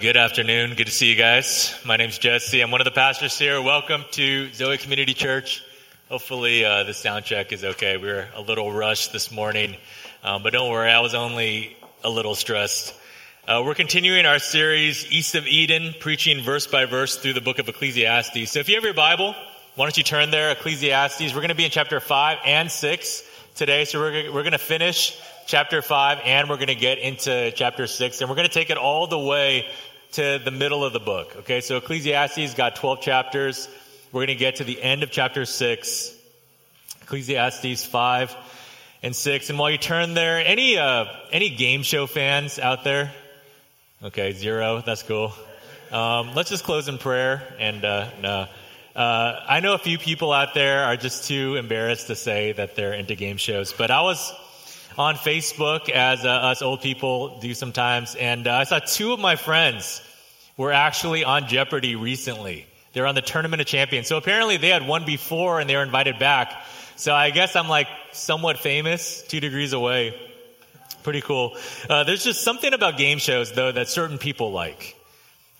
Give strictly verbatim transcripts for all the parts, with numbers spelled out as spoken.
Good afternoon. Good to see you guys. My name's Jesse. I'm one of the pastors here. Welcome to Zoe Community Church. Hopefully uh, the sound check is okay. We were a little rushed this morning, um, but don't worry. I was only a little stressed. Uh, we're continuing our series, East of Eden, preaching verse by verse through the book of Ecclesiastes. So if you have your Bible, why don't you turn there, Ecclesiastes. We're going to be in chapter five and six today, so we're, we're going to finish chapter five, and we're going to get into chapter six, and we're going to take it all the way to the middle of the book. Okay, so Ecclesiastes got twelve chapters. We're going to get to the end of chapter six, Ecclesiastes five and six. And while you turn there, any uh, any game show fans out there? Okay, zero. That's cool. Um, let's just close in prayer. And uh, no, uh, I know a few people out there are just too embarrassed to say that they're into game shows, but I was on Facebook, as uh, us old people do sometimes, and uh, I saw two of my friends were actually on Jeopardy! Recently. They were on the Tournament of Champions. So apparently they had won before, and they were invited back. So I guess I'm like somewhat famous, two degrees away. Pretty cool. Uh, there's just something about game shows, though, that certain people like.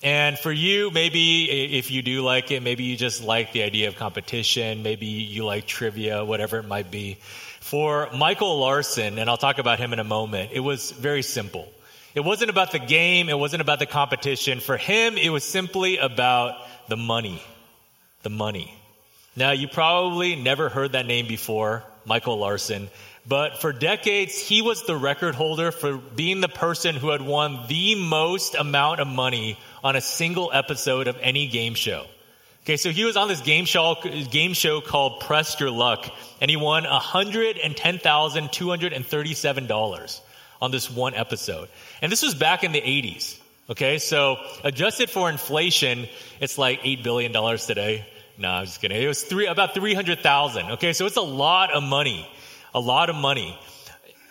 And for you, maybe if you do like it, maybe you just like the idea of competition. Maybe you like trivia, whatever it might be. For Michael Larson, and I'll talk about him in a moment, it was very simple. It wasn't about the game. It wasn't about the competition. For him, it was simply about the money. The money. Now, you probably never heard that name before, Michael Larson, but for decades, he was the record holder for being the person who had won the most amount of money on a single episode of any game show. Okay, so he was on this game show, game show called Press Your Luck, and he won one hundred ten thousand two hundred thirty-seven dollars on this one episode. And this was back in the eighties, okay? So adjusted for inflation, it's like eight billion dollars today. No, I'm just kidding. It was three about three hundred thousand dollars, okay? So it's a lot of money, a lot of money.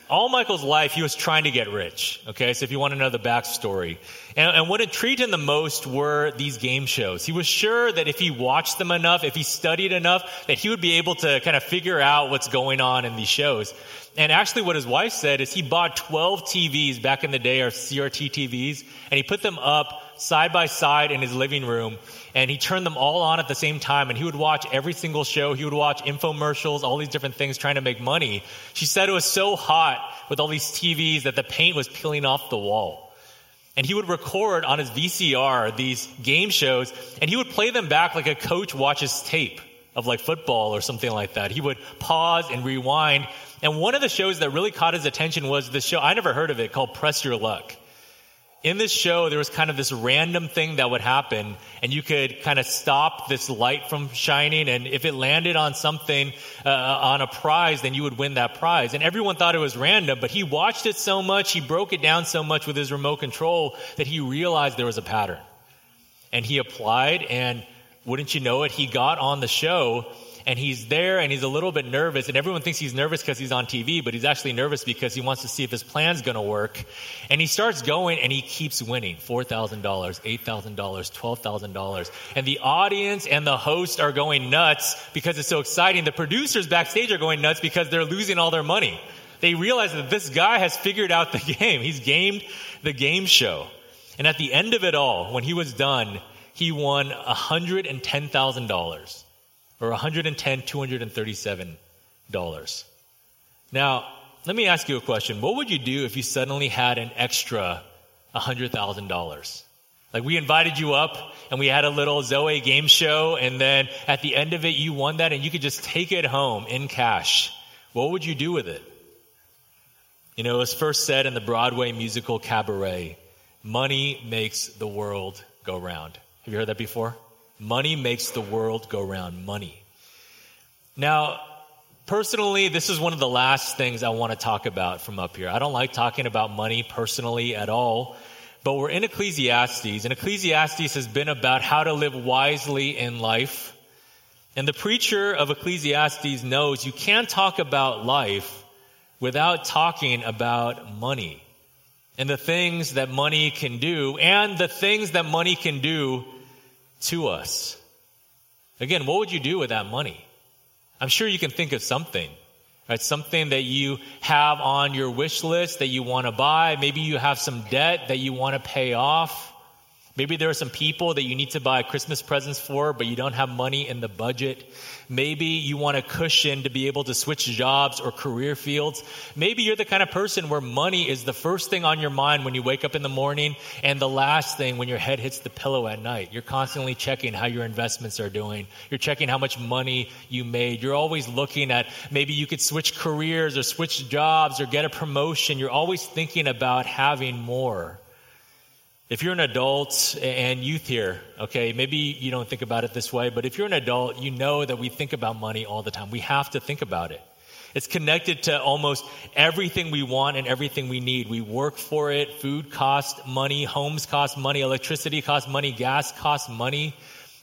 All Michael's life, he was trying to get rich, okay? So if you want to know the backstory. And, and what intrigued him the most were these game shows. He was sure that if he watched them enough, if he studied enough, that he would be able to kind of figure out what's going on in these shows. And actually what his wife said is he bought twelve T Vs back in the day, or C R T T Vs, and he put them up side by side in his living room, and he turned them all on at the same time, and he would watch every single show. He would watch infomercials, all these different things, trying to make money. She said it was so hot with all these T Vs that the paint was peeling off the wall. And he would record on his V C R these game shows, and he would play them back like a coach watches tape of like football or something like that. He would pause and rewind. And one of the shows that really caught his attention was the show, I never heard of it, called Press Your Luck. In this show, there was kind of this random thing that would happen, and you could kind of stop this light from shining, and if it landed on something, uh, on a prize, then you would win that prize. And everyone thought it was random, but he watched it so much, he broke it down so much with his remote control that he realized there was a pattern. And he applied, and wouldn't you know it, he got on the show, and he's there, and he's a little bit nervous, and everyone thinks he's nervous because he's on T V, but he's actually nervous because he wants to see if his plan's going to work. And he starts going, and he keeps winning, four thousand dollars, eight thousand dollars, twelve thousand dollars. And the audience and the host are going nuts because it's so exciting. The producers backstage are going nuts because they're losing all their money. They realize that this guy has figured out the game. He's gamed the game show. And at the end of it all, when he was done, he won one hundred ten thousand dollars. Or one hundred ten thousand two hundred thirty-seven dollars. Now, let me ask you a question. What would you do if you suddenly had an extra one hundred thousand dollars? Like, we invited you up, and we had a little Zoe game show, and then at the end of it, you won that, and you could just take it home in cash. What would you do with it? You know, it was first said in the Broadway musical Cabaret, money makes the world go round. Have you heard that before? Money makes the world go round. Money. Now, personally, this is one of the last things I want to talk about from up here. I don't like talking about money personally at all, but we're in Ecclesiastes, and Ecclesiastes has been about how to live wisely in life. And the preacher of Ecclesiastes knows you can't talk about life without talking about money and the things that money can do and the things that money can do to us. Again, what would you do with that money? I'm sure you can think of something, right? Something that you have on your wish list that you want to buy. Maybe you have some debt that you want to pay off. Maybe there are some people that you need to buy Christmas presents for, but you don't have money in the budget. Maybe you want a cushion to be able to switch jobs or career fields. Maybe you're the kind of person where money is the first thing on your mind when you wake up in the morning and the last thing when your head hits the pillow at night. You're constantly checking how your investments are doing. You're checking how much money you made. You're always looking at maybe you could switch careers or switch jobs or get a promotion. You're always thinking about having more. If you're an adult and youth here, okay, maybe you don't think about it this way, but if you're an adult, you know that we think about money all the time. We have to think about it. It's connected to almost everything we want and everything we need. We work for it. Food costs money. Homes cost money. Electricity costs money. Gas costs money.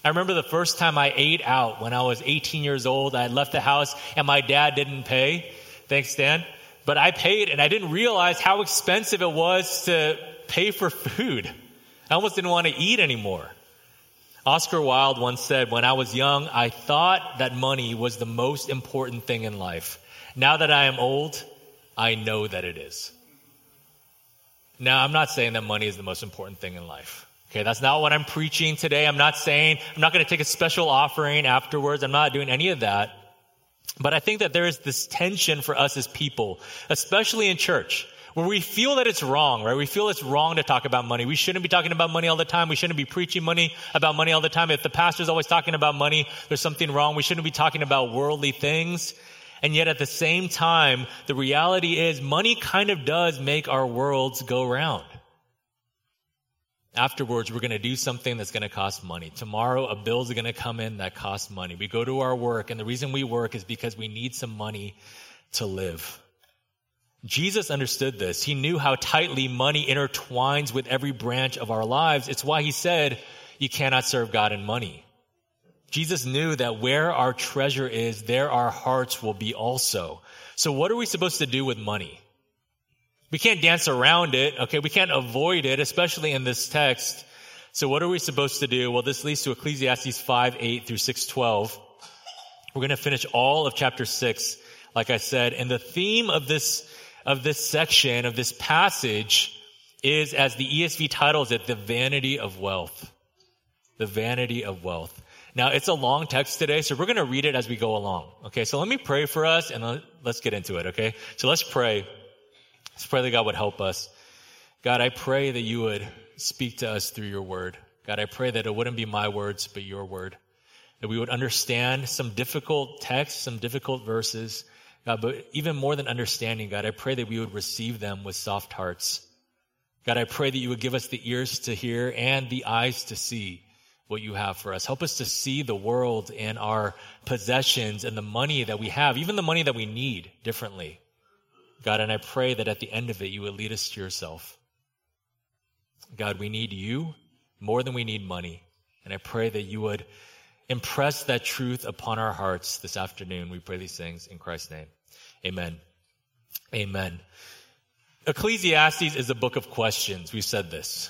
I remember the first time I ate out when I was eighteen years old. I left the house and my dad didn't pay. Thanks, Dan. But I paid and I didn't realize how expensive it was to pay for food. I almost didn't want to eat anymore. Oscar Wilde once said, "When I was young, I thought that money was the most important thing in life. Now that I am old, I know that it is." Now, I'm not saying that money is the most important thing in life. Okay, that's not what I'm preaching today. I'm not saying, I'm not going to take a special offering afterwards. I'm not doing any of that. But I think that there is this tension for us as people, especially in church, where we feel that it's wrong, right? We feel it's wrong to talk about money. We shouldn't be talking about money all the time. We shouldn't be preaching money about money all the time. If the pastor's always talking about money, there's something wrong. We shouldn't be talking about worldly things. And yet at the same time, the reality is money kind of does make our worlds go round. Afterwards, we're going to do something that's going to cost money. Tomorrow, a bill's going to come in that costs money. We go to our work, and the reason we work is because we need some money to live. Jesus understood this. He knew how tightly money intertwines with every branch of our lives. It's why he said, you cannot serve God and money. Jesus knew that where our treasure is, there our hearts will be also. So what are we supposed to do with money? We can't dance around it, okay? We can't avoid it, especially in this text. So what are we supposed to do? Well, this leads to Ecclesiastes five eight through six twelve. We're going to finish all of chapter six, like I said. And the theme of this of this section, of this passage, is, as the E S V titles it, the vanity of wealth. The vanity of wealth. Now, it's a long text today, so we're going to read it as we go along. Okay, so let me pray for us, and let's get into it, okay? So let's pray. Let's pray that God would help us. God, I pray that you would speak to us through your word. God, I pray that it wouldn't be my words, but your word. That we would understand some difficult texts, some difficult verses, God, but even more than understanding, God, I pray that we would receive them with soft hearts. God, I pray that you would give us the ears to hear and the eyes to see what you have for us. Help us to see the world and our possessions and the money that we have, even the money that we need, differently. God, and I pray that at the end of it, you would lead us to yourself. God, we need you more than we need money. And I pray that you would impress that truth upon our hearts this afternoon. We pray these things in Christ's name. Amen. Amen. Ecclesiastes is a book of questions. We've said this.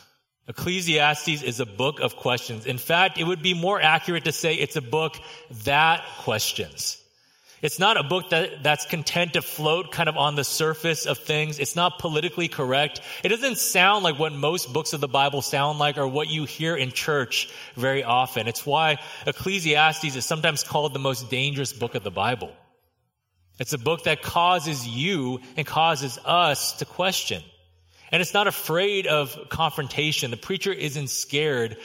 Ecclesiastes is a book of questions. In fact, it would be more accurate to say it's a book that questions. It's not a book that, that's content to float kind of on the surface of things. It's not politically correct. It doesn't sound like what most books of the Bible sound like or what you hear in church very often. It's why Ecclesiastes is sometimes called the most dangerous book of the Bible. It's a book that causes you and causes us to question. And it's not afraid of confrontation. The preacher isn't scared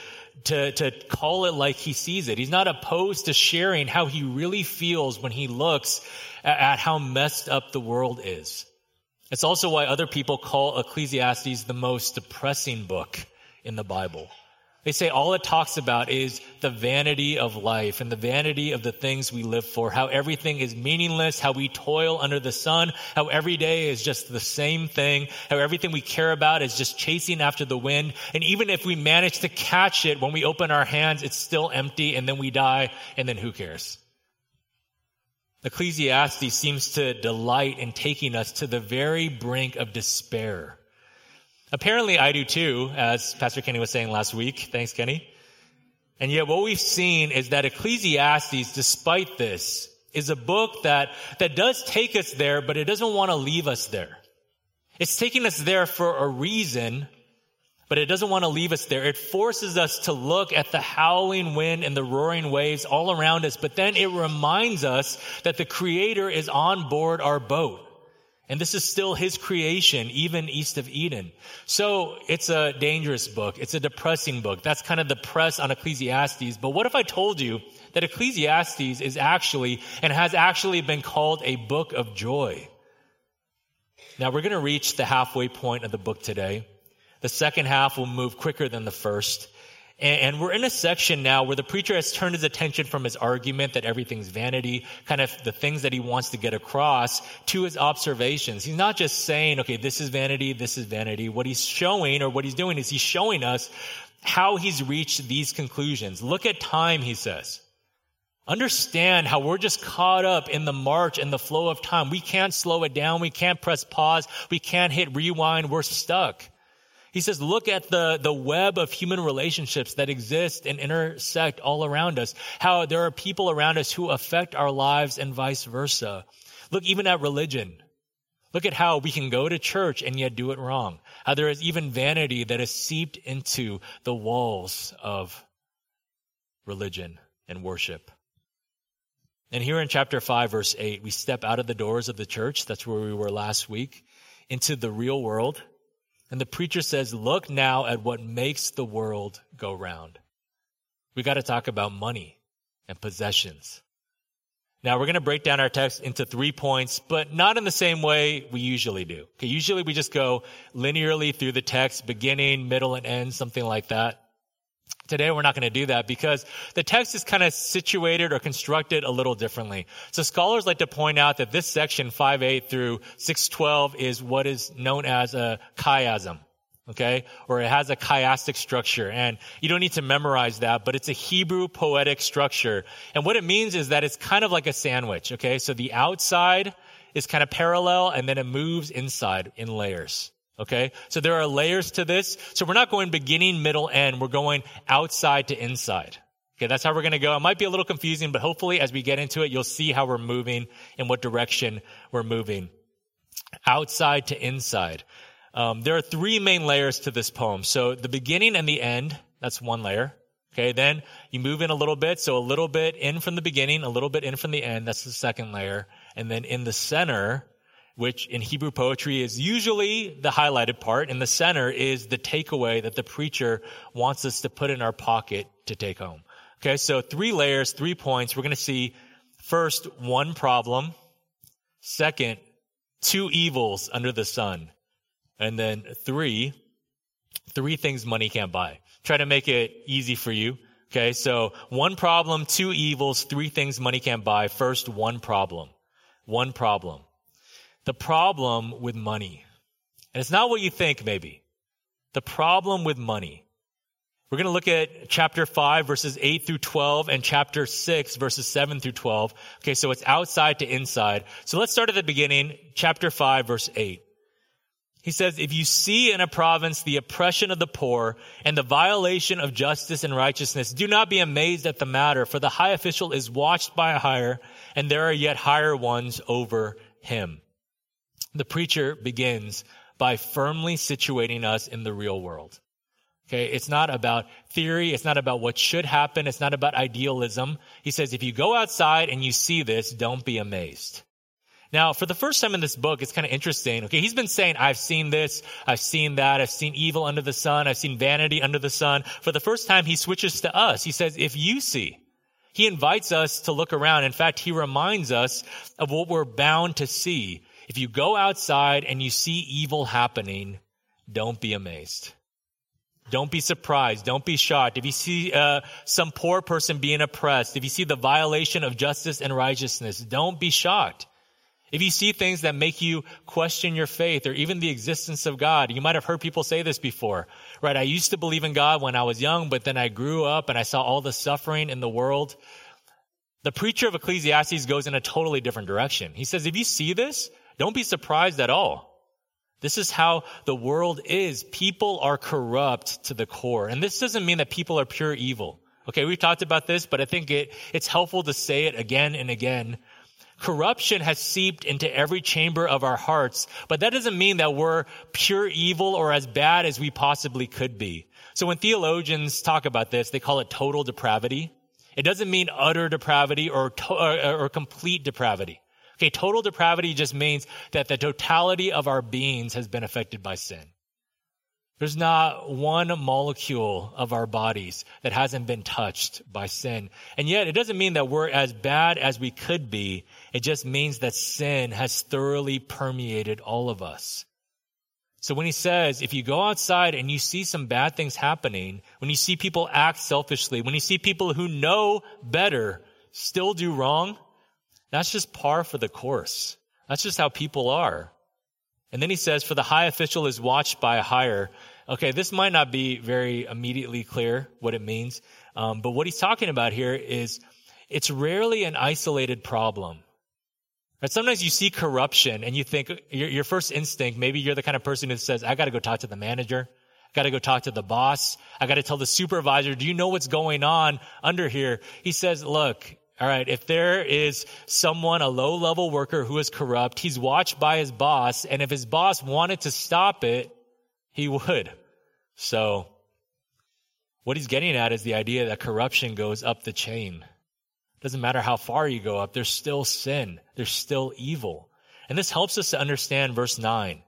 To, to call it like he sees it. He's not opposed to sharing how he really feels when he looks at, at how messed up the world is. It's also why other people call Ecclesiastes the most depressing book in the Bible. They say all it talks about is the vanity of life and the vanity of the things we live for, how everything is meaningless, how we toil under the sun, how every day is just the same thing, how everything we care about is just chasing after the wind. And even if we manage to catch it when we open our hands, it's still empty, and then we die, and then who cares? Ecclesiastes seems to delight in taking us to the very brink of despair. Apparently, I do too, as Pastor Kenny was saying last week. Thanks, Kenny. And yet what we've seen is that Ecclesiastes, despite this, is a book that, that does take us there, but it doesn't want to leave us there. It's taking us there for a reason, But it doesn't want to leave us there. It forces us to look at the howling wind and the roaring waves all around us. But then it reminds us that the Creator is on board our boat. And this is still his creation, even east of Eden. So it's a dangerous book. It's a depressing book. That's kind of the press on Ecclesiastes. But what if I told you that Ecclesiastes is actually and has actually been called a book of joy? Now, we're going to reach the halfway point of the book today. The second half will move quicker than the first. And we're in a section now where the preacher has turned his attention from his argument that everything's vanity, kind of the things that he wants to get across, to his observations. He's not just saying, okay, this is vanity, this is vanity. What he's showing or what he's doing is he's showing us how he's reached these conclusions. Look at time, he says. Understand how we're just caught up in the march and the flow of time. We can't slow it down. We can't press pause. We can't hit rewind. We're stuck. He says, look at the, the web of human relationships that exist and intersect all around us, how there are people around us who affect our lives and vice versa. Look even at religion. Look at how we can go to church and yet do it wrong, how there is even vanity that is seeped into the walls of religion and worship. And here in chapter five, verse eight, we step out of the doors of the church, that's where we were last week, into the real world. And the preacher says, look now at what makes the world go round. We got to talk about money and possessions. Now, we're going to break down our text into three points, but not in the same way we usually do. Okay, usually we just go linearly through the text, beginning, middle, and end, something like that. Today, we're not going to do that because the text is kind of situated or constructed a little differently. So scholars like to point out that this section, five eight through six twelve, is what is known as a chiasm, okay? Or it has a chiastic structure. And you don't need to memorize that, but it's a Hebrew poetic structure. And what it means is that it's kind of like a sandwich, okay? So the outside is kind of parallel, and then it moves inside in layers. Okay, so there are layers to this. So we're not going beginning, middle, end. We're going outside to inside. Okay, that's how we're going to go. It might be a little confusing, but hopefully as we get into it, you'll see how we're moving and what direction we're moving. Outside to inside. Um, there are three main layers to this poem. So the beginning and the end, that's one layer. Okay, then you move in a little bit. So a little bit in from the beginning, a little bit in from the end. That's the second layer. And then in the center, which in Hebrew poetry is usually the highlighted part, and the center is the takeaway that the preacher wants us to put in our pocket to take home. Okay, so three layers, three points. We're going to see first, one problem. Second, two evils under the sun. And then three, three things money can't buy. Try to make it easy for you. Okay, so one problem, two evils, three things money can't buy. First, one problem. One problem. The problem with money, and it's not what you think, maybe. The problem with money. We're going to look at chapter five, verses eight through twelve, and chapter six, verses seven through twelve. Okay, so it's outside to inside. So let's start at the beginning, chapter five, verse eight. He says, if you see in a province the oppression of the poor and the violation of justice and righteousness, do not be amazed at the matter, for the high official is watched by a higher, and there are yet higher ones over him. The preacher begins by firmly situating us in the real world. Okay, it's not about theory. It's not about what should happen. It's not about idealism. He says, if you go outside and you see this, don't be amazed. Now, for the first time in this book, it's kind of interesting. Okay, he's been saying, I've seen this, I've seen that, I've seen evil under the sun, I've seen vanity under the sun. For the first time, he switches to us. He says, if you see. He invites us to look around. In fact, he reminds us of what we're bound to see. If you go outside and you see evil happening, don't be amazed. Don't be surprised. Don't be shocked. If you see uh, some poor person being oppressed, if you see the violation of justice and righteousness, don't be shocked. If you see things that make you question your faith or even the existence of God, you might have heard people say this before, right? I used to believe in God when I was young, but then I grew up and I saw all the suffering in the world. The preacher of Ecclesiastes goes in a totally different direction. He says, if you see this, don't be surprised at all. This is how the world is. People are corrupt to the core. And this doesn't mean that people are pure evil. Okay, we've talked about this, but I think it, it's helpful to say it again and again. Corruption has seeped into every chamber of our hearts, but that doesn't mean that we're pure evil or as bad as we possibly could be. So when theologians talk about this, they call it total depravity. It doesn't mean utter depravity or, to- or, or complete depravity. Okay, total depravity just means that the totality of our beings has been affected by sin. There's not one molecule of our bodies that hasn't been touched by sin. And yet it doesn't mean that we're as bad as we could be. It just means that sin has thoroughly permeated all of us. So when he says, if you go outside and you see some bad things happening, when you see people act selfishly, when you see people who know better still do wrong, that's just par for the course. That's just how people are. And then he says, for the high official is watched by a higher. Okay, this might not be very immediately clear what it means, um, but what he's talking about here is it's rarely an isolated problem. Right? Sometimes you see corruption and you think, your, your first instinct, maybe you're the kind of person who says, I got to go talk to the manager. I got to go talk to the boss. I got to tell the supervisor, do you know what's going on under here? He says, look, all right, if there is someone, a low-level worker who is corrupt, he's watched by his boss, and if his boss wanted to stop it, he would. So what he's getting at is the idea that corruption goes up the chain. Doesn't matter how far you go up, there's still sin, there's still evil. And this helps us to understand verse nine.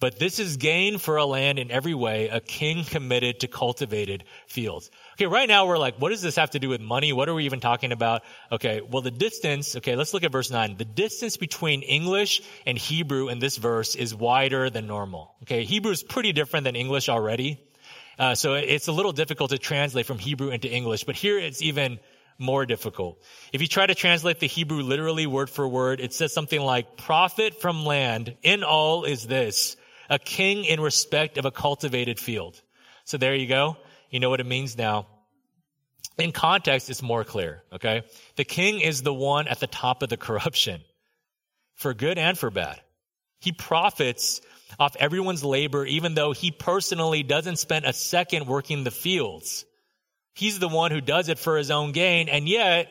But this is gain for a land in every way, a king committed to cultivated fields. Okay, right now we're like, what does this have to do with money? What are we even talking about? Okay, well, the distance, okay, let's look at verse nine. The distance between English and Hebrew in this verse is wider than normal. Okay, Hebrew is pretty different than English already. Uh, so it's a little difficult to translate from Hebrew into English, but here it's even more difficult. If you try to translate the Hebrew literally word for word, it says something like, profit from land in all is this, a king in respect of a cultivated field. So there you go. You know what it means now. In context, it's more clear, okay? The king is the one at the top of the corruption, for good and for bad. He profits off everyone's labor, even though he personally doesn't spend a second working the fields. He's the one who does it for his own gain, and yet,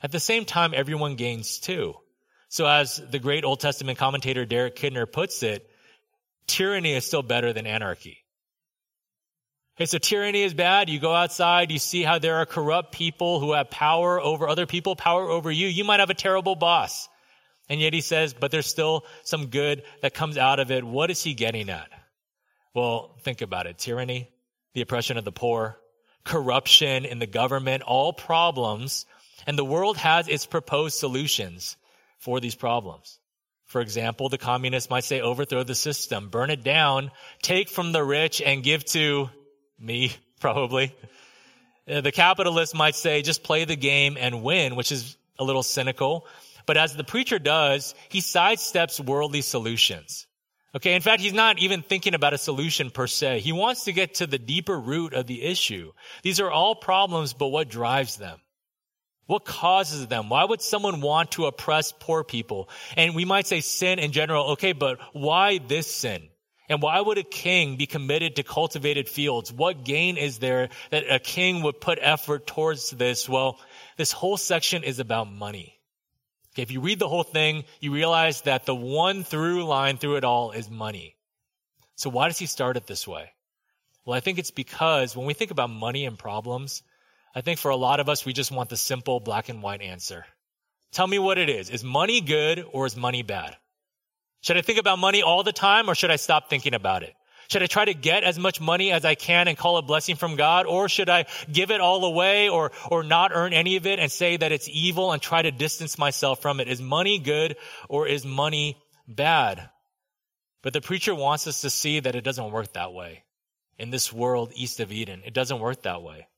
at the same time, everyone gains too. So as the great Old Testament commentator Derek Kidner puts it, tyranny is still better than anarchy. Okay, so tyranny is bad. You go outside, you see how there are corrupt people who have power over other people, power over you. You might have a terrible boss. And yet he says, but there's still some good that comes out of it. What is he getting at? Well, think about it. Tyranny, the oppression of the poor, corruption in the government, all problems. And the world has its proposed solutions for these problems. For example, the communists might say, overthrow the system, burn it down, take from the rich and give to me, probably. The capitalists might say, just play the game and win, which is a little cynical. But as the preacher does, he sidesteps worldly solutions. Okay, in fact, he's not even thinking about a solution per se. He wants to get to the deeper root of the issue. These are all problems, but what drives them? What causes them? Why would someone want to oppress poor people? And we might say sin in general. Okay, but why this sin? And why would a king be committed to cultivated fields? What gain is there that a king would put effort towards this? Well, this whole section is about money. Okay, if you read the whole thing, you realize that the one through line through it all is money. So why does he start it this way? Well, I think it's because when we think about money and problems, I think for a lot of us, we just want the simple black and white answer. Tell me what it is. Is money good or is money bad? Should I think about money all the time or should I stop thinking about it? Should I try to get as much money as I can and call a blessing from God, or should I give it all away or or not earn any of it and say that it's evil and try to distance myself from it? Is money good or is money bad? But the preacher wants us to see that it doesn't work that way. In this world east of Eden, it doesn't work that way.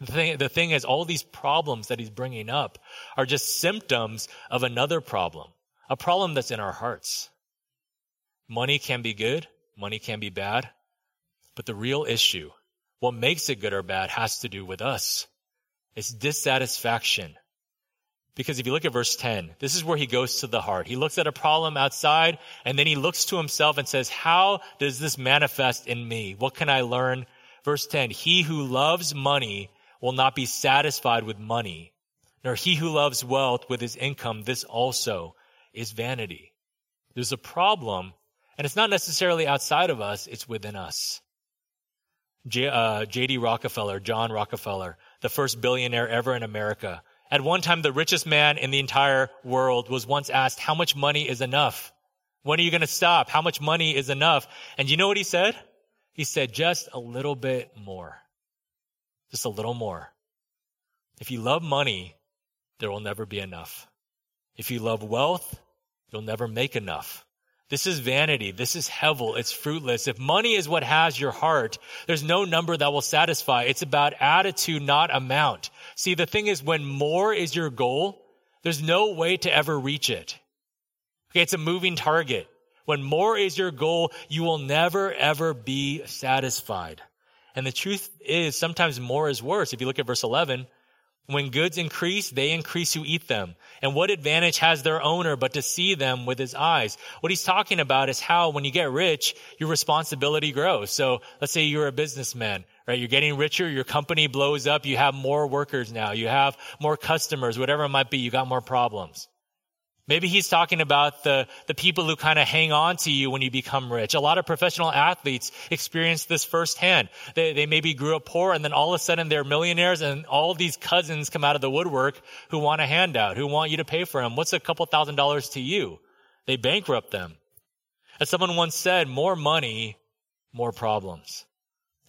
The thing, the thing is, all these problems that he's bringing up are just symptoms of another problem, a problem that's in our hearts. Money can be good, money can be bad, but the real issue, what makes it good or bad, has to do with us. It's dissatisfaction. Because if you look at verse ten, this is where he goes to the heart. He looks at a problem outside, and then he looks to himself and says, how does this manifest in me? What can I learn? Verse ten, he who loves money will not be satisfied with money, Nor he who loves wealth with his income, this also is vanity. There's a problem, and it's not necessarily outside of us, it's within us. J, uh, J D Rockefeller, John Rockefeller, the first billionaire ever in America. At one time, the richest man in the entire world was once asked, how much money is enough? When are you going to stop? How much money is enough? And you know what he said? He said, just a little bit more. Just a little more. If you love money, there will never be enough. If you love wealth, you'll never make enough. This is vanity. This is hevel. It's fruitless. If money is what has your heart, there's no number that will satisfy. It's about attitude, not amount. See, the thing is, when more is your goal, there's no way to ever reach it. Okay, it's a moving target. When more is your goal, you will never, ever be satisfied. And the truth is, sometimes more is worse. If you look at verse eleven, when goods increase, they increase who eat them. And what advantage has their owner but to see them with his eyes? What he's talking about is how when you get rich, your responsibility grows. So let's say you're a businessman, right? You're getting richer. Your company blows up. You have more workers now. You have more customers, whatever it might be. You got more problems. Maybe he's talking about the, the people who kind of hang on to you when you become rich. A lot of professional athletes experience this firsthand. They, they maybe grew up poor and then all of a sudden they're millionaires and all these cousins come out of the woodwork who want a handout, who want you to pay for them. What's a couple thousand dollars to you? They bankrupt them. As someone once said, more money, more problems.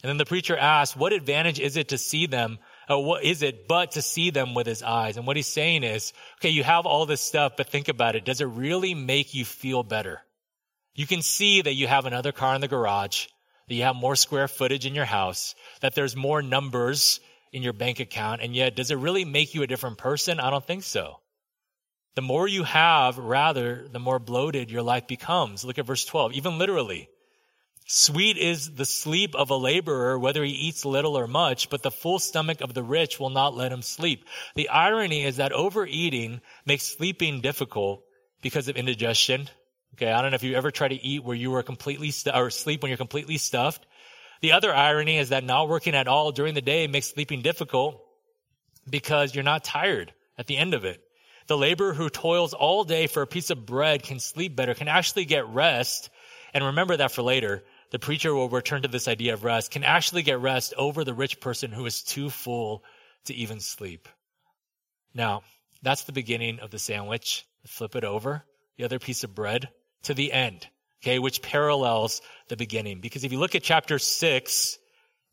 And then the preacher asked, what advantage is it to see them? Uh, what is it but to see them with his eyes? And what he's saying is, okay, you have all this stuff, but think about it. Does it really make you feel better? You can see that you have another car in the garage, that you have more square footage in your house, that there's more numbers in your bank account. And yet, does it really make you a different person? I don't think so. The more you have, rather, the more bloated your life becomes. Look at verse twelve, even literally. Sweet is the sleep of a laborer, whether he eats little or much, but the full stomach of the rich will not let him sleep. The irony is that overeating makes sleeping difficult because of indigestion. Okay, I don't know if you ever try to eat where you were completely stu- or sleep when you're completely stuffed. The other irony is that not working at all during the day makes sleeping difficult because you're not tired at the end of it. The laborer who toils all day for a piece of bread can sleep better, can actually get rest. And remember that for later. The preacher will return to this idea of rest, can actually get rest over the rich person who is too full to even sleep. Now, that's the beginning of the sandwich. Flip it over, the other piece of bread, to the end, okay, which parallels the beginning. Because if you look at chapter six,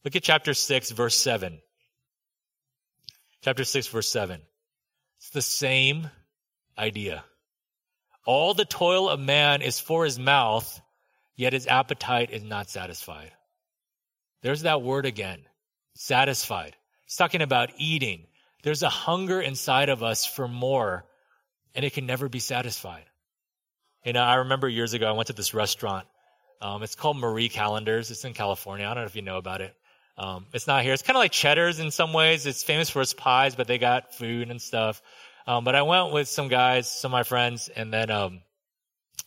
look at chapter six, verse seven. Chapter six, verse seven. It's the same idea. All the toil of man is for his mouth, yet his appetite is not satisfied. There's that word again, satisfied. It's talking about eating. There's a hunger inside of us for more, and it can never be satisfied. You know, I remember years ago, I went to this restaurant. Um, it's called Marie Callender's. It's in California. I don't know if you know about it. Um, it's not here. It's kind of like Cheddar's in some ways. It's famous for its pies, but they got food and stuff. Um, but I went with some guys, some of my friends, and then um,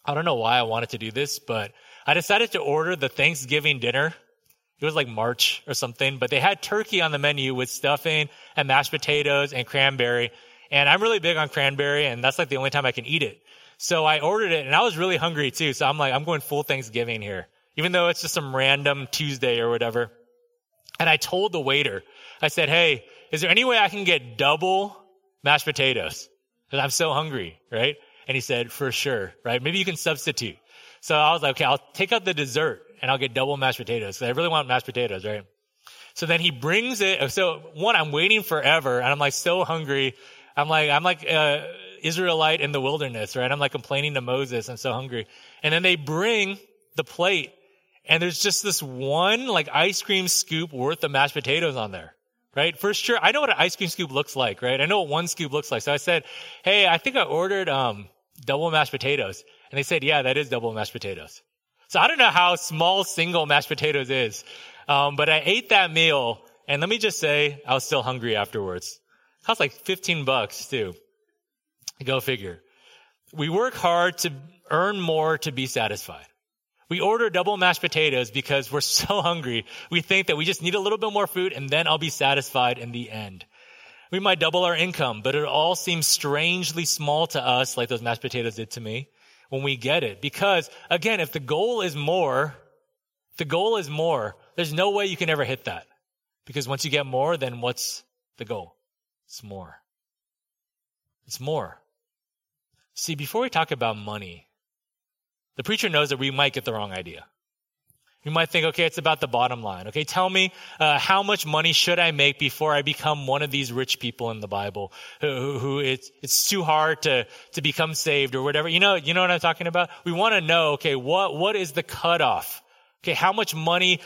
I don't know why I wanted to do this, but I decided to order the Thanksgiving dinner. It was like March or something, but they had turkey on the menu with stuffing and mashed potatoes and cranberry. And I'm really big on cranberry, and that's like the only time I can eat it. So I ordered it, and I was really hungry too. So I'm like, I'm going full Thanksgiving here, even though it's just some random Tuesday or whatever. And I told the waiter, I said, hey, is there any way I can get double mashed potatoes? Because I'm so hungry, right? And he said, for sure, right? Maybe you can substitute. So I was like, okay, I'll take out the dessert and I'll get double mashed potatoes. Because I really want mashed potatoes, right? So then he brings it. So one, I'm waiting forever and I'm like so hungry. I'm like, I'm like uh Israelite in the wilderness, right? I'm like complaining to Moses. I'm so hungry. And then they bring the plate and there's just this one like ice cream scoop worth of mashed potatoes on there, right? For sure. I know what an ice cream scoop looks like, right? I know what one scoop looks like. So I said, hey, I think I ordered um double mashed potatoes. And they said, yeah, that is double mashed potatoes. So I don't know how small single mashed potatoes is, um, but I ate that meal. And let me just say, I was still hungry afterwards. It cost like fifteen bucks too. Go figure. We work hard to earn more to be satisfied. We order double mashed potatoes because we're so hungry. We think that we just need a little bit more food and then I'll be satisfied in the end. We might double our income, but it all seems strangely small to us, like those mashed potatoes did to me, when we get it. Because, again, if the goal is more, if the goal is more, there's no way you can ever hit that. Because once you get more, then what's the goal? It's more. It's more. See, before we talk about money, the preacher knows that we might get the wrong idea. You might think, okay, it's about the bottom line. Okay, tell me uh, how much money should I make before I become one of these rich people in the Bible who, who it's it's too hard to to become saved or whatever. You know, you know what I'm talking about? We want to know, okay, what what is the cutoff? Okay, how much money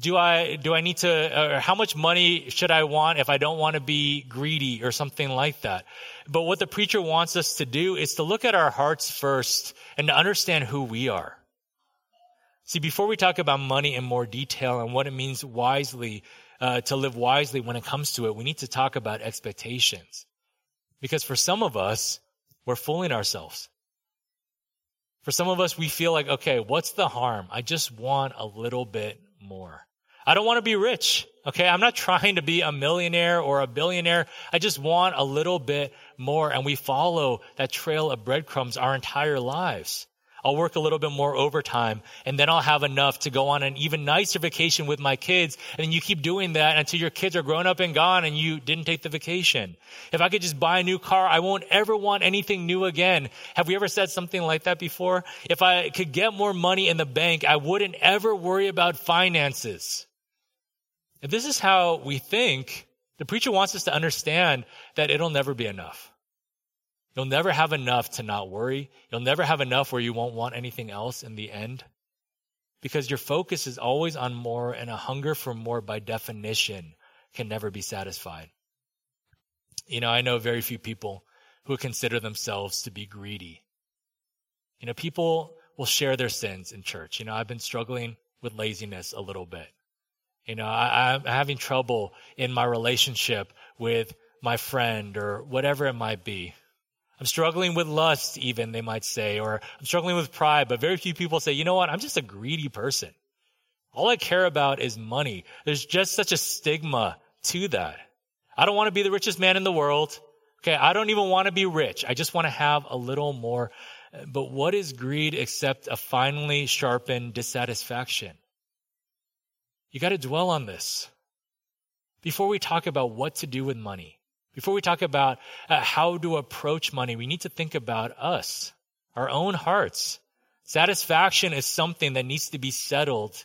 do I do I need to, or how much money should I want if I don't want to be greedy or something like that? But what the preacher wants us to do is to look at our hearts first and to understand who we are. See, before we talk about money in more detail and what it means wisely, uh, to live wisely when it comes to it, we need to talk about expectations. Because for some of us, we're fooling ourselves. For some of us, we feel like, okay, what's the harm? I just want a little bit more. I don't want to be rich, okay? I'm not trying to be a millionaire or a billionaire. I just want a little bit more. And we follow that trail of breadcrumbs our entire lives. I'll work a little bit more overtime, and then I'll have enough to go on an even nicer vacation with my kids. And you keep doing that until your kids are grown up and gone and you didn't take the vacation. If I could just buy a new car, I won't ever want anything new again. Have we ever said something like that before? If I could get more money in the bank, I wouldn't ever worry about finances. If this is how we think, the preacher wants us to understand that it'll never be enough. You'll never have enough to not worry. You'll never have enough where you won't want anything else in the end, because your focus is always on more, and a hunger for more by definition can never be satisfied. You know, I know very few people who consider themselves to be greedy. You know, people will share their sins in church. You know, I've been struggling with laziness a little bit. You know, I, I'm having trouble in my relationship with my friend or whatever it might be. I'm struggling with lust, even, they might say, or I'm struggling with pride, but very few people say, you know what, I'm just a greedy person. All I care about is money. There's just such a stigma to that. I don't want to be the richest man in the world. Okay, I don't even want to be rich. I just want to have a little more. But what is greed except a finely sharpened dissatisfaction? You got to dwell on this. Before we talk about what to do with money, before we talk about uh, how to approach money, we need to think about us, our own hearts. Satisfaction is something that needs to be settled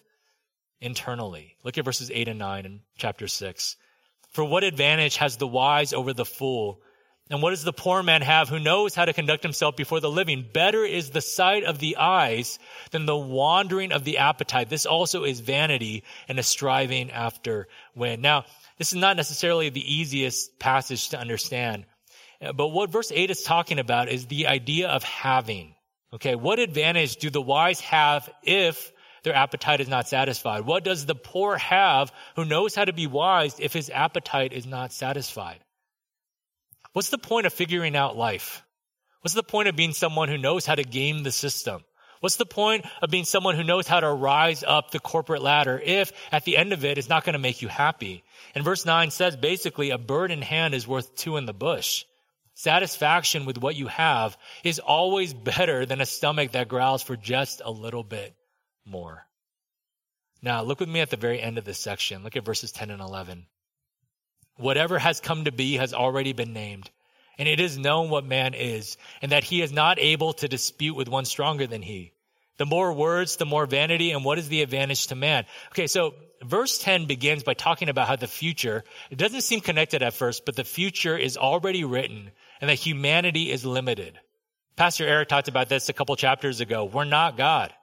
internally. Look at verses eight and nine in chapter six. For what advantage has the wise over the fool? And what does the poor man have who knows how to conduct himself before the living? Better is the sight of the eyes than the wandering of the appetite. This also is vanity and a striving after wind. Now, this is not necessarily the easiest passage to understand, but what verse eight is talking about is the idea of having. Okay, what advantage do the wise have if their appetite is not satisfied? What does the poor have who knows how to be wise if his appetite is not satisfied? What's the point of figuring out life? What's the point of being someone who knows how to game the system? What's the point of being someone who knows how to rise up the corporate ladder if at the end of it, it's not going to make you happy? And verse nine says, basically, a bird in hand is worth two in the bush. Satisfaction with what you have is always better than a stomach that growls for just a little bit more. Now, look with me at the very end of this section. Look at verses ten and eleven. Whatever has come to be has already been named, and it is known what man is, and that he is not able to dispute with one stronger than he. The more words, the more vanity, and what is the advantage to man? Okay, so verse ten begins by talking about how the future, it doesn't seem connected at first, but the future is already written and that humanity is limited. Pastor Eric talked about this a couple chapters ago. We're not God.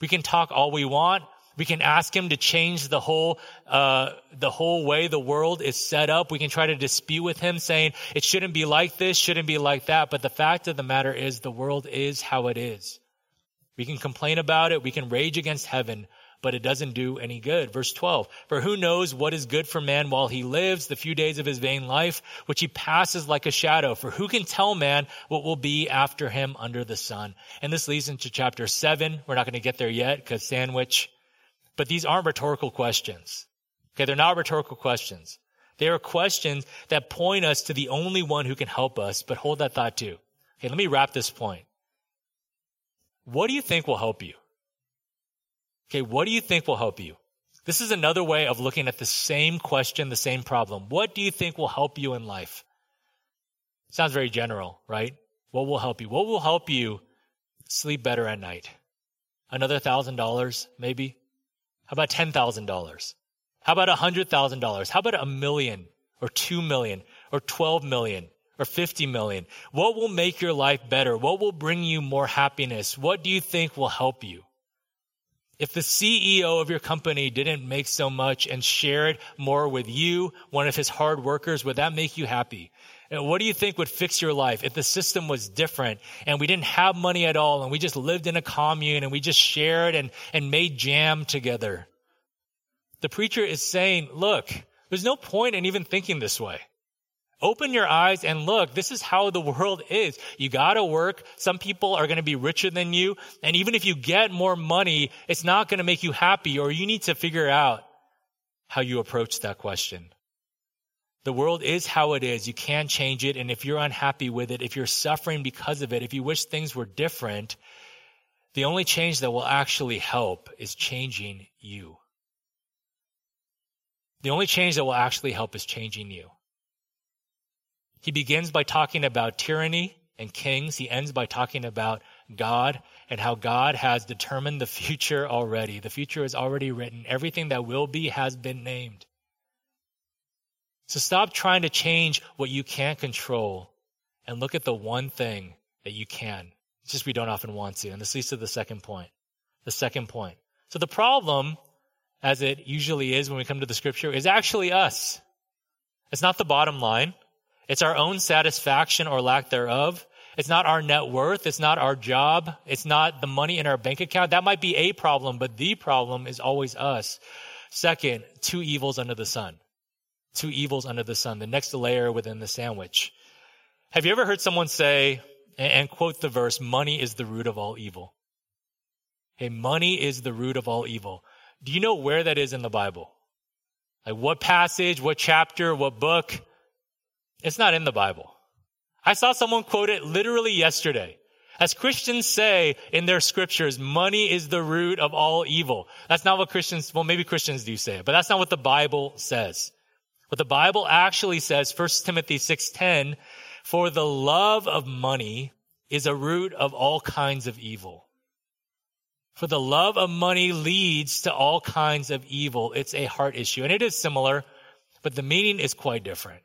We can talk all we want. We can ask him to change the whole, uh, the whole way the world is set up. We can try to dispute with him saying it shouldn't be like this, shouldn't be like that. But the fact of the matter is the world is how it is. We can complain about it. We can rage against heaven, but it doesn't do any good. Verse twelve, for who knows what is good for man while he lives, the few days of his vain life, which he passes like a shadow. For who can tell man what will be after him under the sun? And this leads into chapter seven. We're not going to get there yet because sandwich, but these aren't rhetorical questions. Okay, they're not rhetorical questions. There are questions that point us to the only one who can help us, but hold that thought too. Okay, let me wrap this point. What do you think will help you? Okay, what do you think will help you? This is another way of looking at the same question, the same problem. What do you think will help you in life? Sounds very general, right? What will help you? What will help you sleep better at night? Another one thousand dollars maybe? How about ten thousand dollars? How about one hundred thousand dollars? How about a million or two million or twelve million or fifty million? What will make your life better? What will bring you more happiness? What do you think will help you? If the C E O of your company didn't make so much and shared more with you, one of his hard workers, would that make you happy? And what do you think would fix your life if the system was different and we didn't have money at all and we just lived in a commune and we just shared and, and made jam together? The preacher is saying, look, there's no point in even thinking this way. Open your eyes and look, this is how the world is. You gotta work. Some people are gonna be richer than you. And even if you get more money, it's not gonna make you happy, or you need to figure out how you approach that question. The world is how it is. You can change it. And if you're unhappy with it, if you're suffering because of it, if you wish things were different, the only change that will actually help is changing you. The only change that will actually help is changing you. He begins by talking about tyranny and kings. He ends by talking about God and how God has determined the future already. The future is already written. Everything that will be has been named. So stop trying to change what you can't control and look at the one thing that you can. It's just we don't often want to. And this leads to the second point. The second point. So the problem, as it usually is when we come to the scripture, is actually us. It's not the bottom line. It's our own satisfaction or lack thereof. It's not our net worth. It's not our job. It's not the money in our bank account. That might be a problem, but the problem is always us. Second, two evils under the sun. Two evils under the sun, the next layer within the sandwich. Have you ever heard someone say, and quote the verse, money is the root of all evil? Hey, money is the root of all evil. Do you know where that is in the Bible? Like what passage, what chapter, what book? It's not in the Bible. I saw someone quote it literally yesterday. As Christians say in their scriptures, money is the root of all evil. That's not what Christians, well, maybe Christians do say it, but that's not what the Bible says. What the Bible actually says, First Timothy six ten, for the love of money is a root of all kinds of evil. For the love of money leads to all kinds of evil. It's a heart issue, and it is similar, but the meaning is quite different.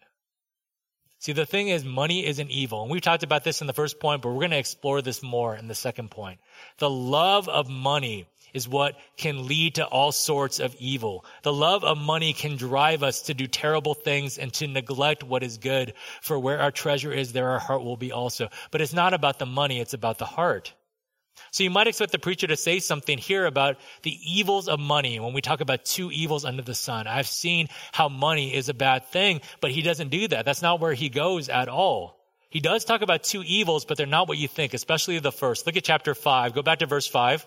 See, the thing is, money isn't evil. And we've talked about this in the first point, but we're going to explore this more in the second point. The love of money is what can lead to all sorts of evil. The love of money can drive us to do terrible things and to neglect what is good. For where our treasure is, there our heart will be also. But it's not about the money, it's about the heart. So you might expect the preacher to say something here about the evils of money. When we talk about two evils under the sun, I've seen how money is a bad thing, but he doesn't do that. That's not where he goes at all. He does talk about two evils, but they're not what you think, especially the first. Look at chapter five. Go back to verse five.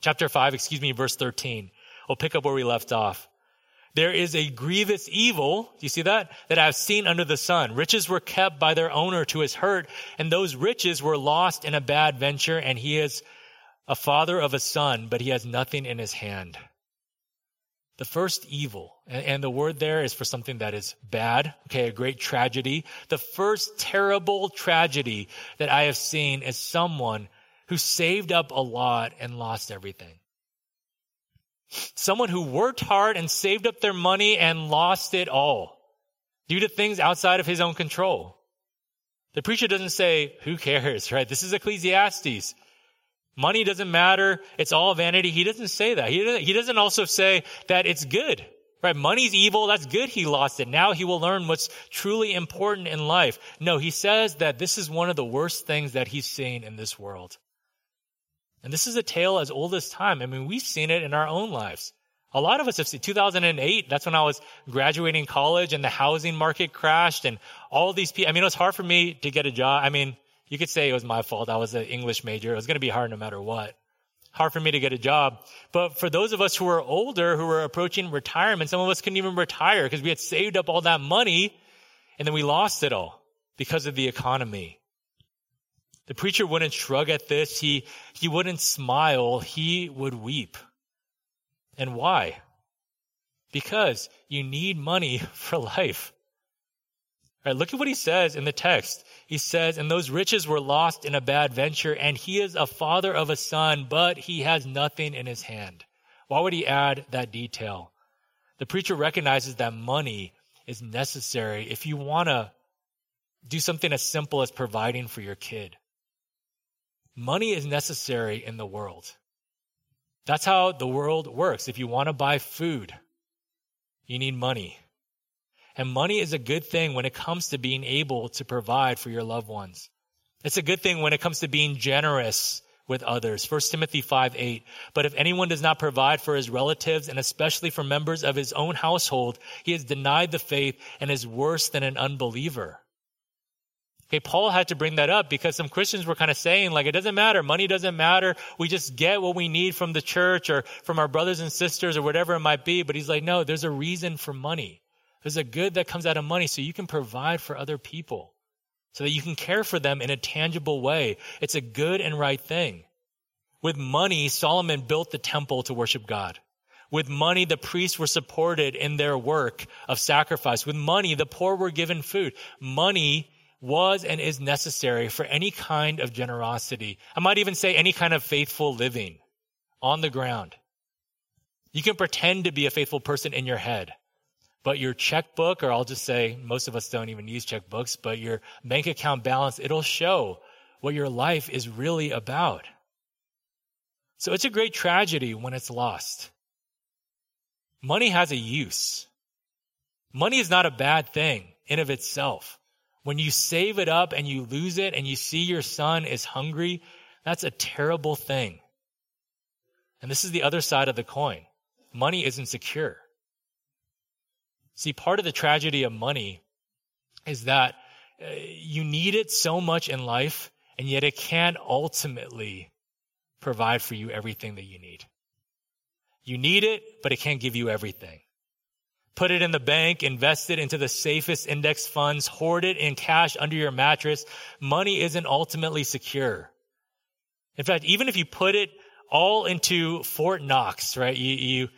Chapter five, excuse me, verse thirteen. We'll pick up where we left off. There is a grievous evil, do you see that? That I have seen under the sun. Riches were kept by their owner to his hurt, and those riches were lost in a bad venture, and he is a father of a son, but he has nothing in his hand. The first evil, and the word there is for something that is bad, okay, a great tragedy. The first terrible tragedy that I have seen is someone who saved up a lot and lost everything. Someone who worked hard and saved up their money and lost it all due to things outside of his own control. The preacher doesn't say, who cares, right? This is Ecclesiastes. Money doesn't matter. It's all vanity. He doesn't say that. He doesn't also say that it's good, right? Money's evil. That's good. He lost it. Now he will learn what's truly important in life. No, he says that this is one of the worst things that he's seen in this world. And this is a tale as old as time. I mean, we've seen it in our own lives. A lot of us have seen two thousand eight. That's when I was graduating college and the housing market crashed and all these people. I mean, it was hard for me to get a job. I mean, you could say it was my fault. I was an English major. It was going to be hard no matter what. hard for me to get a job. But for those of us who are older, who are approaching retirement, some of us couldn't even retire because we had saved up all that money and then we lost it all because of the economy. The preacher wouldn't shrug at this. He, he wouldn't smile. He would weep. And why? Because you need money for life. All right, look at what he says in the text. He says, and those riches were lost in a bad venture, and he is a father of a son, but he has nothing in his hand. Why would he add that detail? The preacher recognizes that money is necessary if you want to do something as simple as providing for your kid. Money is necessary in the world. That's how the world works. If you want to buy food, you need money. And money is a good thing when it comes to being able to provide for your loved ones. It's a good thing when it comes to being generous with others. First Timothy five eight. But if anyone does not provide for his relatives and especially for members of his own household, he has denied the faith and is worse than an unbeliever. Okay, Paul had to bring that up because some Christians were kind of saying, like, it doesn't matter. Money doesn't matter. We just get what we need from the church or from our brothers and sisters or whatever it might be. But he's like, no, there's a reason for money. There's a good that comes out of money so you can provide for other people, so that you can care for them in a tangible way. It's a good and right thing. With money, Solomon built the temple to worship God. With money, the priests were supported in their work of sacrifice. With money, the poor were given food. Money was and is necessary for any kind of generosity. I might even say any kind of faithful living on the ground. You can pretend to be a faithful person in your head, but your checkbook, or I'll just say most of us don't even use checkbooks, but your bank account balance, it'll show what your life is really about. So it's a great tragedy when it's lost. Money has a use. Money is not a bad thing in of itself. When you save it up and you lose it and you see your son is hungry, that's a terrible thing. And this is the other side of the coin. Money isn't secure. See, part of the tragedy of money is that uh, you need it so much in life, and yet it can't ultimately provide for you everything that you need. You need it, but it can't give you everything. Put it in the bank, invest it into the safest index funds, hoard it in cash under your mattress. Money isn't ultimately secure. In fact, even if you put it all into Fort Knox, right? You, you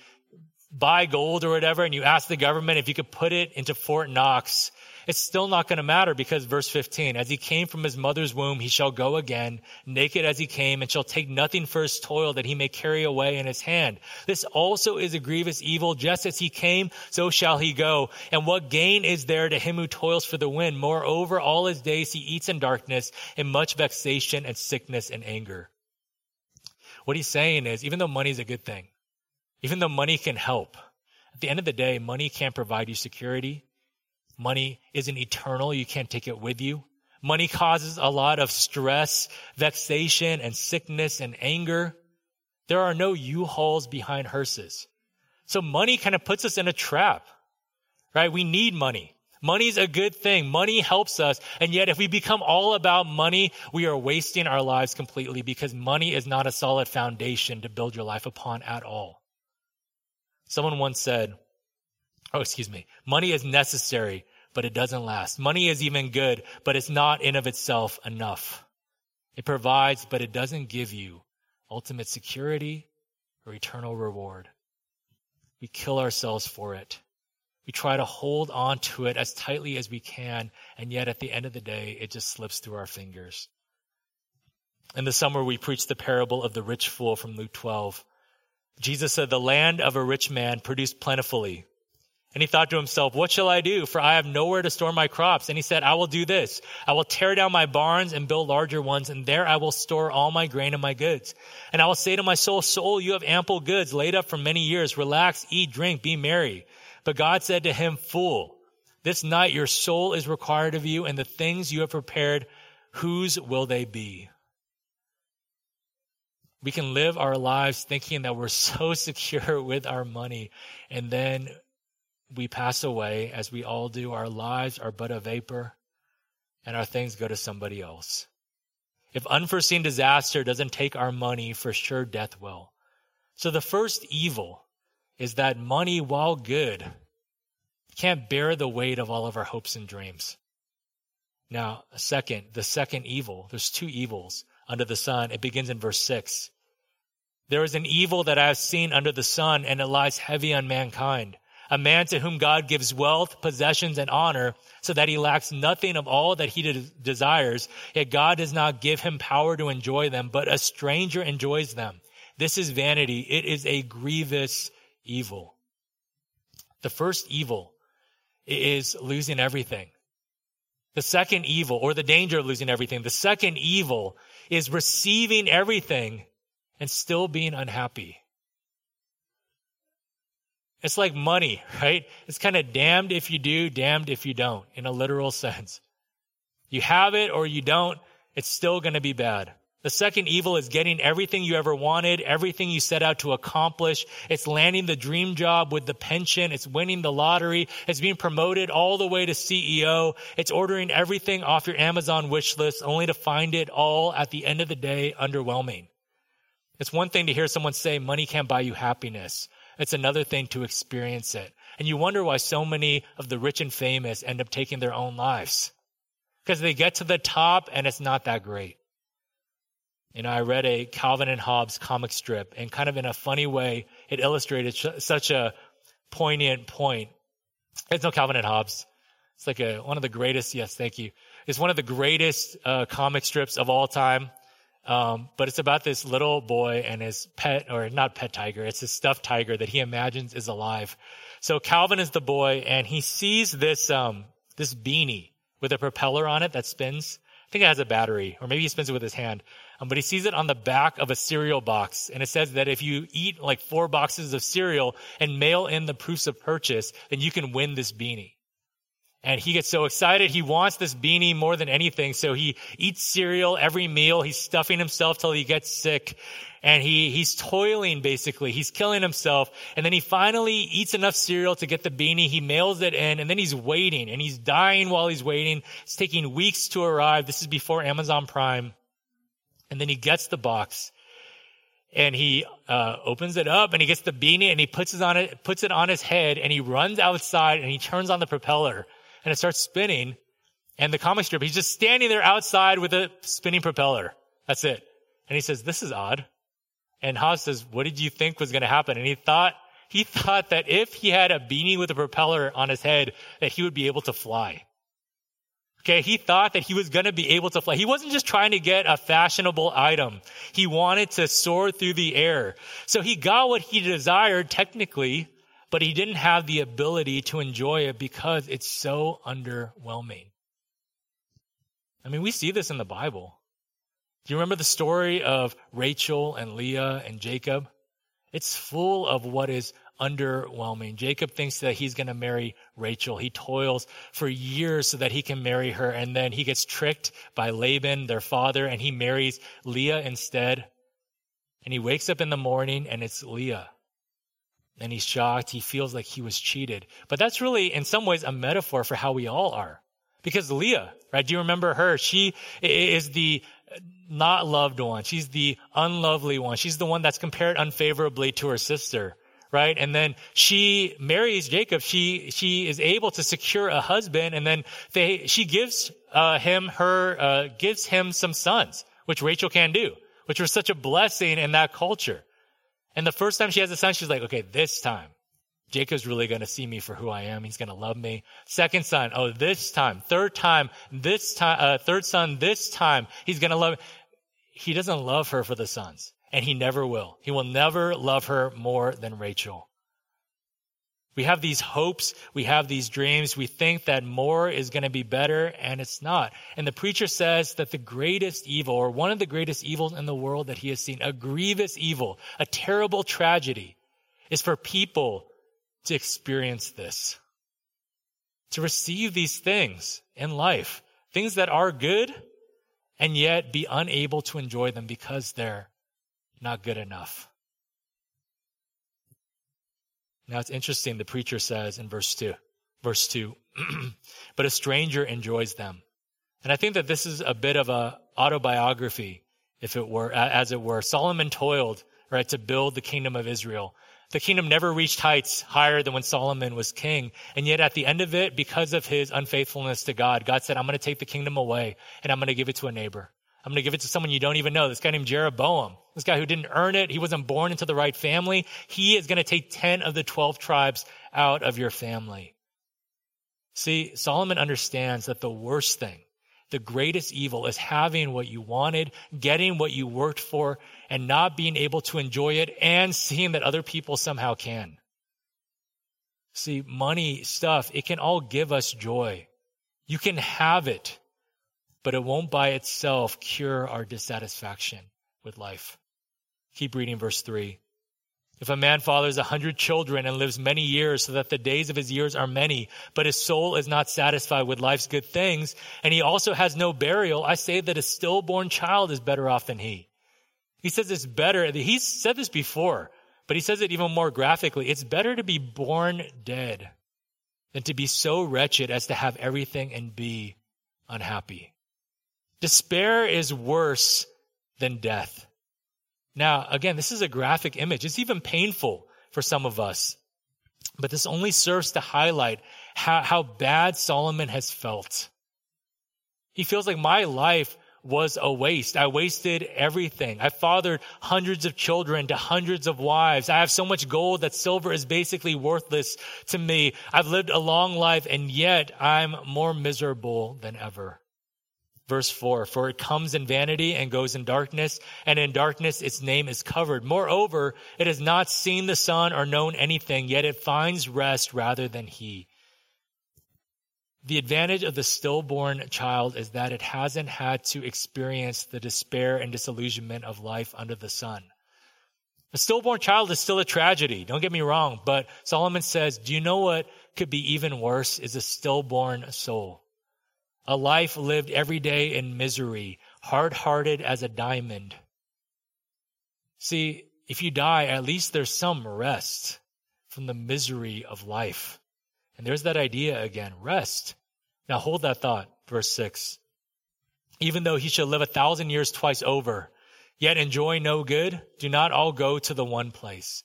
buy gold or whatever, and you ask the government if you could put it into Fort Knox, it's still not going to matter because verse fifteen, as he came from his mother's womb, he shall go again, naked as he came, and shall take nothing for his toil that he may carry away in his hand. This also is a grievous evil. Just as he came, so shall he go. And what gain is there to him who toils for the wind? Moreover, all his days he eats in darkness, in much vexation and sickness and anger. What he's saying is, even though money is a good thing, even though money can help, at the end of the day, money can't provide you security. Money isn't eternal. You can't take it with you. Money causes a lot of stress, vexation, and sickness and anger. There are no U-Hauls behind hearses. So money kind of puts us in a trap, right? We need money. Money's a good thing. Money helps us. And yet if we become all about money, we are wasting our lives completely because money is not a solid foundation to build your life upon at all. Someone once said, Oh, excuse me. Money is necessary, but it doesn't last. Money is even good, but it's not in of itself enough. It provides, but it doesn't give you ultimate security or eternal reward. We kill ourselves for it. We try to hold on to it as tightly as we can, and yet at the end of the day, it just slips through our fingers. In the summer, we preached the parable of the rich fool from Luke twelve. Jesus said, the land of a rich man produced plentifully. And he thought to himself, what shall I do? For I have nowhere to store my crops. And he said, I will do this. I will tear down my barns and build larger ones. And there I will store all my grain and my goods. And I will say to my soul, soul, you have ample goods laid up for many years. Relax, eat, drink, be merry. But God said to him, fool, this night your soul is required of you, and the things you have prepared, whose will they be? We can live our lives thinking that we're so secure with our money, and then we pass away, as we all do. Our lives are but a vapor, and our things go to somebody else. If unforeseen disaster doesn't take our money, for sure death will. So the first evil is that money, while good, can't bear the weight of all of our hopes and dreams. Now, a second, the second evil, there's two evils under the sun. It begins in verse six. There is an evil that I have seen under the sun, and it lies heavy on mankind. A man to whom God gives wealth, possessions, and honor, so that he lacks nothing of all that he de- desires. Yet God does not give him power to enjoy them, but a stranger enjoys them. This is vanity. It is a grievous evil. The first evil is losing everything. The second evil, or the danger of losing everything, the second evil is receiving everything and still being unhappy. It's like money, right? It's kind of damned if you do, damned if you don't, in a literal sense. You have it or you don't, it's still going to be bad. The second evil is getting everything you ever wanted, everything you set out to accomplish. It's landing the dream job with the pension. It's winning the lottery. It's being promoted all the way to C E O. It's ordering everything off your Amazon wish list, only to find it all at the end of the day underwhelming. It's one thing to hear someone say, money can't buy you happiness. It's another thing to experience it. And you wonder why so many of the rich and famous end up taking their own lives, because they get to the top and it's not that great. You know, I read a Calvin and Hobbes comic strip, and kind of in a funny way, it illustrated sh- such a poignant point. It's no Calvin and Hobbes. It's like a, one of the greatest, yes, thank you. It's one of the greatest uh, comic strips of all time. Um, but it's about this little boy and his pet, or not pet tiger, it's his stuffed tiger that he imagines is alive. So Calvin is the boy, and he sees this, um, this beanie with a propeller on it that spins. I think it has a battery, or maybe he spins it with his hand. Um, but he sees it on the back of a cereal box. And it says that if you eat like four boxes of cereal and mail in the proofs of purchase, then you can win this beanie. And he gets so excited. He wants this beanie more than anything. So he eats cereal every meal. He's stuffing himself till he gets sick. And he, he's toiling, basically. He's killing himself. And then he finally eats enough cereal to get the beanie. He mails it in, and then he's waiting, and he's dying while he's waiting. It's taking weeks to arrive. This is before Amazon Prime. And then he gets the box, and he uh, opens it up, and he gets the beanie, and he puts it on it, puts it on his head, and he runs outside, and he turns on the propeller, and it starts spinning. And the comic strip, he's just standing there outside with a spinning propeller. That's it. And he says, "This is odd." And Hobbes says, "What did you think was going to happen?" And he thought he thought that if he had a beanie with a propeller on his head, that he would be able to fly. Okay, he thought that he was going to be able to fly. He wasn't just trying to get a fashionable item. He wanted to soar through the air. So he got what he desired technically, but he didn't have the ability to enjoy it because it's so underwhelming. I mean, we see this in the Bible. Do you remember the story of Rachel and Leah and Jacob? It's full of what is underwhelming. Jacob thinks that he's going to marry Rachel. He toils for years so that he can marry her, and then he gets tricked by Laban, their father, and he marries Leah instead. And he wakes up in the morning, and it's Leah. And he's shocked. He feels like he was cheated. But that's really, in some ways, a metaphor for how we all are. Because Leah, right? Do you remember her? She is the not loved one. She's the unlovely one. She's the one that's compared unfavorably to her sister. Right? And then she marries Jacob. She, she is able to secure a husband. And then they, she gives, uh, him her, uh, gives him some sons, which Rachel can do, which was such a blessing in that culture. And the first time she has a son, she's like, okay, this time Jacob's really going to see me for who I am. He's going to love me. Second son. Oh, this time, third time, this time, uh, third son, this time he's going to love. He doesn't love her for the sons. And he never will. He will never love her more than Rachel. We have these hopes. We have these dreams. We think that more is going to be better, and it's not. And the preacher says that the greatest evil, or one of the greatest evils in the world that he has seen, a grievous evil, a terrible tragedy, is for people to experience this, to receive these things in life, things that are good, and yet be unable to enjoy them because they're not good enough. Now it's interesting, the preacher says in verse two, verse two, but a stranger enjoys them. And I think that this is a bit of a autobiography, if it were, as it were. Solomon toiled, right, to build the kingdom of Israel. The kingdom never reached heights higher than when Solomon was king. And yet at the end of it, because of his unfaithfulness to God, God said, I'm going to take the kingdom away and I'm going to give it to a neighbor. I'm going to give it to someone you don't even know, this guy named Jeroboam, this guy who didn't earn it. He wasn't born into the right family. He is going to take ten of the twelve tribes out of your family. See, Solomon understands that the worst thing, the greatest evil, is having what you wanted, getting what you worked for, and not being able to enjoy it and seeing that other people somehow can. See, money, stuff, it can all give us joy. You can have it, but it won't by itself cure our dissatisfaction with life. Keep reading verse three. If a man fathers a hundred children and lives many years so that the days of his years are many, but his soul is not satisfied with life's good things, and he also has no burial, I say that a stillborn child is better off than he. He says it's better. He's said this before, but he says it even more graphically. It's better to be born dead than to be so wretched as to have everything and be unhappy. Despair is worse than death. Now, again, this is a graphic image. It's even painful for some of us, but this only serves to highlight how, how bad Solomon has felt. He feels like my life was a waste. I wasted everything. I fathered hundreds of children to hundreds of wives. I have so much gold that silver is basically worthless to me. I've lived a long life, and yet I'm more miserable than ever. Verse four, for it comes in vanity and goes in darkness, and in darkness its name is covered. Moreover, it has not seen the sun or known anything, yet it finds rest rather than he. The advantage of the stillborn child is that it hasn't had to experience the despair and disillusionment of life under the sun. A stillborn child is still a tragedy, don't get me wrong, but Solomon says, do you know what could be even worse is a stillborn soul? A life lived every day in misery, hard-hearted as a diamond. See, if you die, at least there's some rest from the misery of life. And there's that idea again, rest. Now hold that thought, verse six. Even though he should live a thousand years twice over, yet enjoy no good, do not all go to the one place.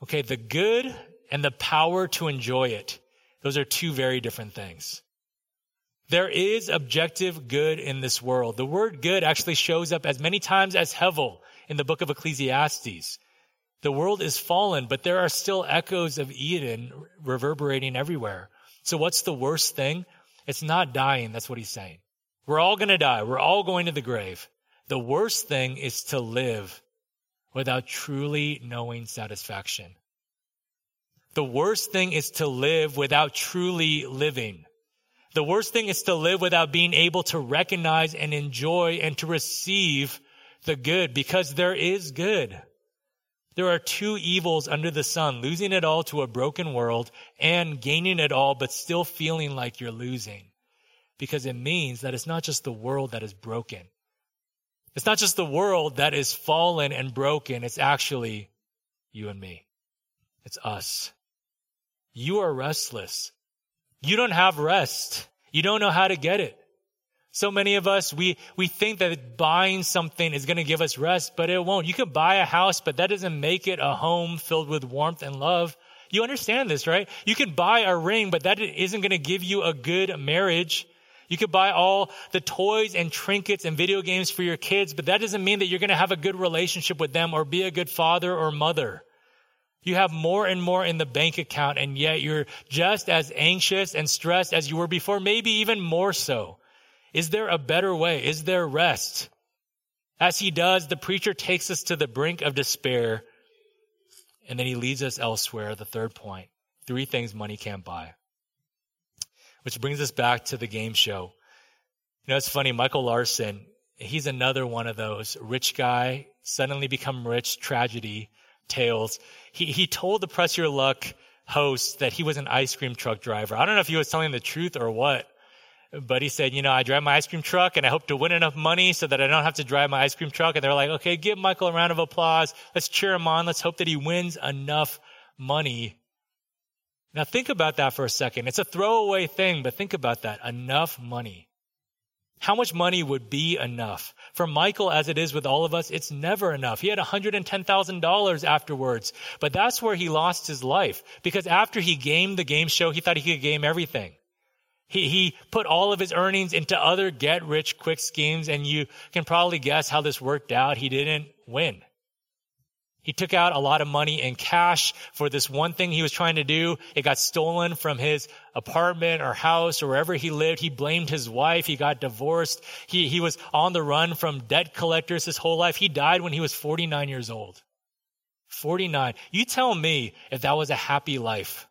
Okay, the good and the power to enjoy it, those are two very different things. There is objective good in this world. The word good actually shows up as many times as hevel in the book of Ecclesiastes. The world is fallen, but there are still echoes of Eden reverberating everywhere. So what's the worst thing? It's not dying. That's what he's saying. We're all going to die. We're all going to the grave. The worst thing is to live without truly knowing satisfaction. The worst thing is to live without truly living. The worst thing is to live without being able to recognize and enjoy and to receive the good, because there is good. There are two evils under the sun, losing it all to a broken world and gaining it all, but still feeling like you're losing, because it means that it's not just the world that is broken. It's not just the world that is fallen and broken. It's actually you and me. It's us. You are restless. You don't have rest. You don't know how to get it. So many of us, we, we think that buying something is going to give us rest, but it won't. You can buy a house, but that doesn't make it a home filled with warmth and love. You understand this, right? You can buy a ring, but that isn't going to give you a good marriage. You could buy all the toys and trinkets and video games for your kids, but that doesn't mean that you're going to have a good relationship with them or be a good father or mother. You have more and more in the bank account, and yet you're just as anxious and stressed as you were before, maybe even more so. Is there a better way? Is there rest? As he does, the preacher takes us to the brink of despair, and then he leads us elsewhere, the third point. Three things money can't buy. Which brings us back to the game show. You know, it's funny, Michael Larson, he's another one of those rich guy, suddenly become rich, tragedy tales. He he told the Press Your Luck host that he was an ice cream truck driver. I don't know if he was telling the truth or what, but he said, you know, I drive my ice cream truck and I hope to win enough money so that I don't have to drive my ice cream truck. And they're like, okay, give Michael a round of applause. Let's cheer him on. Let's hope that he wins enough money. Now think about that for a second. It's a throwaway thing, but think about that. Enough money. How much money would be enough? For Michael, as it is with all of us, it's never enough. He had one hundred ten thousand dollars afterwards, but that's where he lost his life, because after he gamed the game show, he thought he could game everything. He he put all of his earnings into other get-rich-quick schemes, and you can probably guess how this worked out. He didn't win. He took out a lot of money in cash for this one thing he was trying to do. It got stolen from his apartment or house or wherever he lived. He blamed his wife. He got divorced. He, he was on the run from debt collectors his whole life. He died when he was forty-nine years old. forty-nine. You tell me if that was a happy life.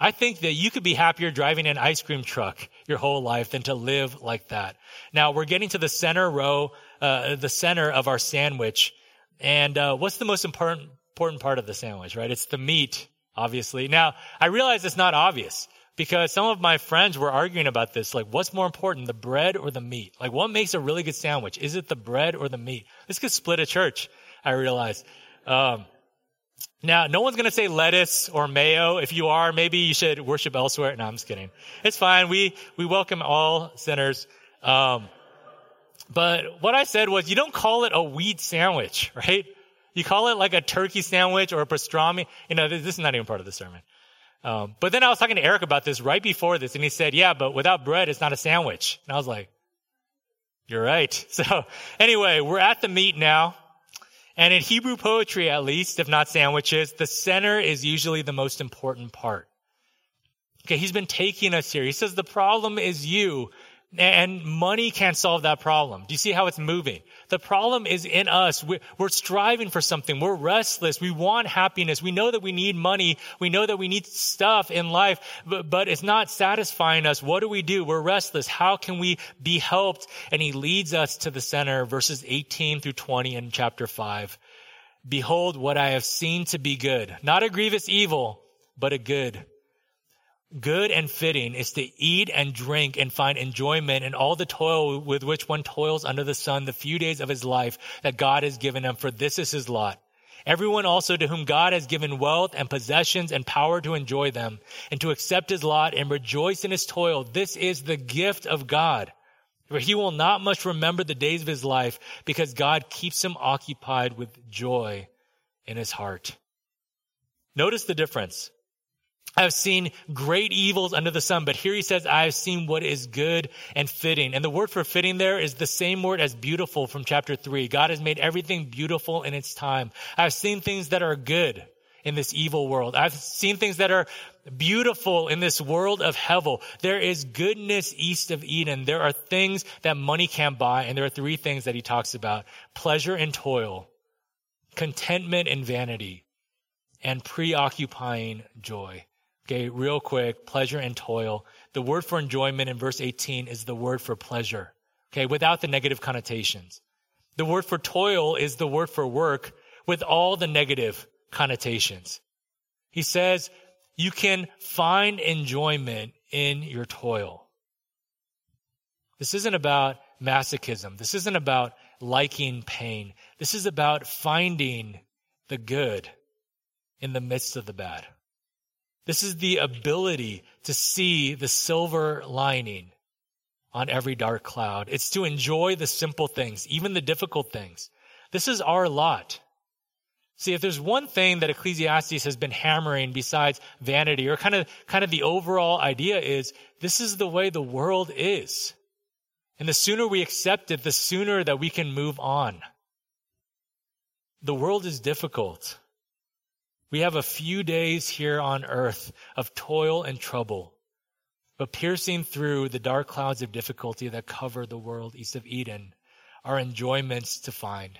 I think that you could be happier driving an ice cream truck your whole life than to live like that. Now, we're getting to the center row, uh, the center of our sandwich. And uh, what's the most important important part of the sandwich, right? It's the meat, obviously. Now, I realize it's not obvious because some of my friends were arguing about this. Like, what's more important, the bread or the meat? Like, what makes a really good sandwich? Is it the bread or the meat? This could split a church, I realize. Um Now, no one's going to say lettuce or mayo. If you are, maybe you should worship elsewhere. No, I'm just kidding. It's fine. We we welcome all sinners. Um, but what I said was you don't call it a wheat sandwich, right? You call it like a turkey sandwich or a pastrami. You know, this is not even part of the sermon. Um, but then I was talking to Eric about this right before this, and he said, yeah, but without bread, it's not a sandwich. And I was like, you're right. So anyway, we're at the meat now. And in Hebrew poetry, at least, if not sandwiches, the center is usually the most important part. Okay, he's been taking us here. He says the problem is you, and money can't solve that problem. Do you see how it's moving? The problem is in us. We're, we're striving for something. We're restless. We want happiness. We know that we need money. We know that we need stuff in life, but, but it's not satisfying us. What do we do? We're restless. How can we be helped? And he leads us to the center, verses eighteen through twenty in chapter five. Behold, what I have seen to be good, not a grievous evil, but a good. Good and fitting is to eat and drink and find enjoyment in all the toil with which one toils under the sun the few days of his life that God has given him, for this is his lot. Everyone also to whom God has given wealth and possessions and power to enjoy them and to accept his lot and rejoice in his toil, this is the gift of God. For he will not much remember the days of his life because God keeps him occupied with joy in his heart. Notice the difference. I have seen great evils under the sun, but here he says, I have seen what is good and fitting. And the word for fitting there is the same word as beautiful from chapter three. God has made everything beautiful in its time. I have seen things that are good in this evil world. I've seen things that are beautiful in this world of Hevel. There is goodness east of Eden. There are things that money can't buy, and there are three things that he talks about: pleasure and toil, contentment and vanity, and preoccupying joy. Okay, real quick, pleasure and toil. The word for enjoyment in verse eighteen is the word for pleasure, okay, without the negative connotations. The word for toil is the word for work with all the negative connotations. He says, you can find enjoyment in your toil. This isn't about masochism. This isn't about liking pain. This is about finding the good in the midst of the bad. This is the ability to see the silver lining on every dark cloud. It's to enjoy the simple things, even the difficult things. This is our lot. See, if there's one thing that Ecclesiastes has been hammering besides vanity, or kind of, kind of the overall idea is, this is the way the world is. And the sooner we accept it, the sooner that we can move on. The world is difficult. We have a few days here on earth of toil and trouble, but piercing through the dark clouds of difficulty that cover the world east of Eden are enjoyments to find.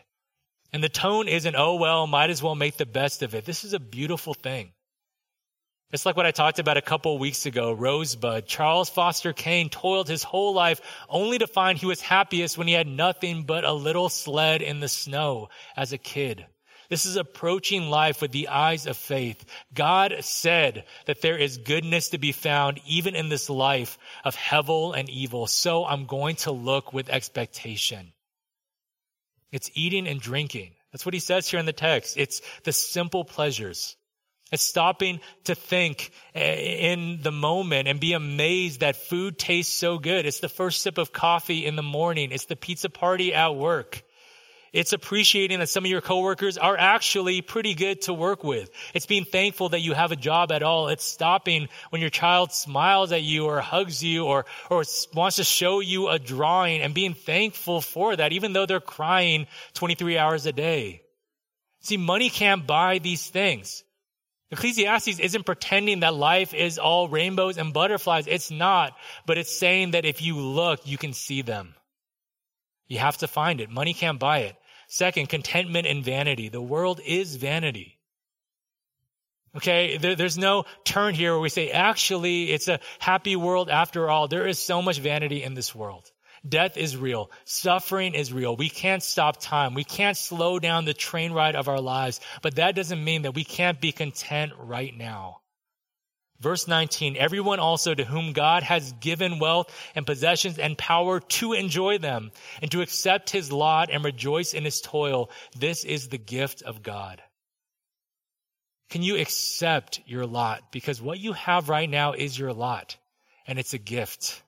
And the tone isn't, oh, well, might as well make the best of it. This is a beautiful thing. It's like what I talked about a couple of weeks ago, Rosebud. Charles Foster Kane toiled his whole life only to find he was happiest when he had nothing but a little sled in the snow as a kid. This is approaching life with the eyes of faith. God said that there is goodness to be found even in this life of Hevel and evil. So I'm going to look with expectation. It's eating and drinking. That's what he says here in the text. It's the simple pleasures. It's stopping to think in the moment and be amazed that food tastes so good. It's the first sip of coffee in the morning. It's the pizza party at work. It's appreciating that some of your coworkers are actually pretty good to work with. It's being thankful that you have a job at all. It's stopping when your child smiles at you or hugs you or, or wants to show you a drawing and being thankful for that, even though they're crying twenty-three hours a day. See, money can't buy these things. Ecclesiastes isn't pretending that life is all rainbows and butterflies. It's not, but it's saying that if you look, you can see them. You have to find it. Money can't buy it. Second, contentment and vanity. The world is vanity. Okay, there, there's no turn here where we say, actually, it's a happy world after all. There is so much vanity in this world. Death is real. Suffering is real. We can't stop time. We can't slow down the train ride of our lives. But that doesn't mean that we can't be content right now. Verse nineteen, everyone also to whom God has given wealth and possessions and power to enjoy them and to accept his lot and rejoice in his toil. This is the gift of God. Can you accept your lot? Because what you have right now is your lot and it's a gift.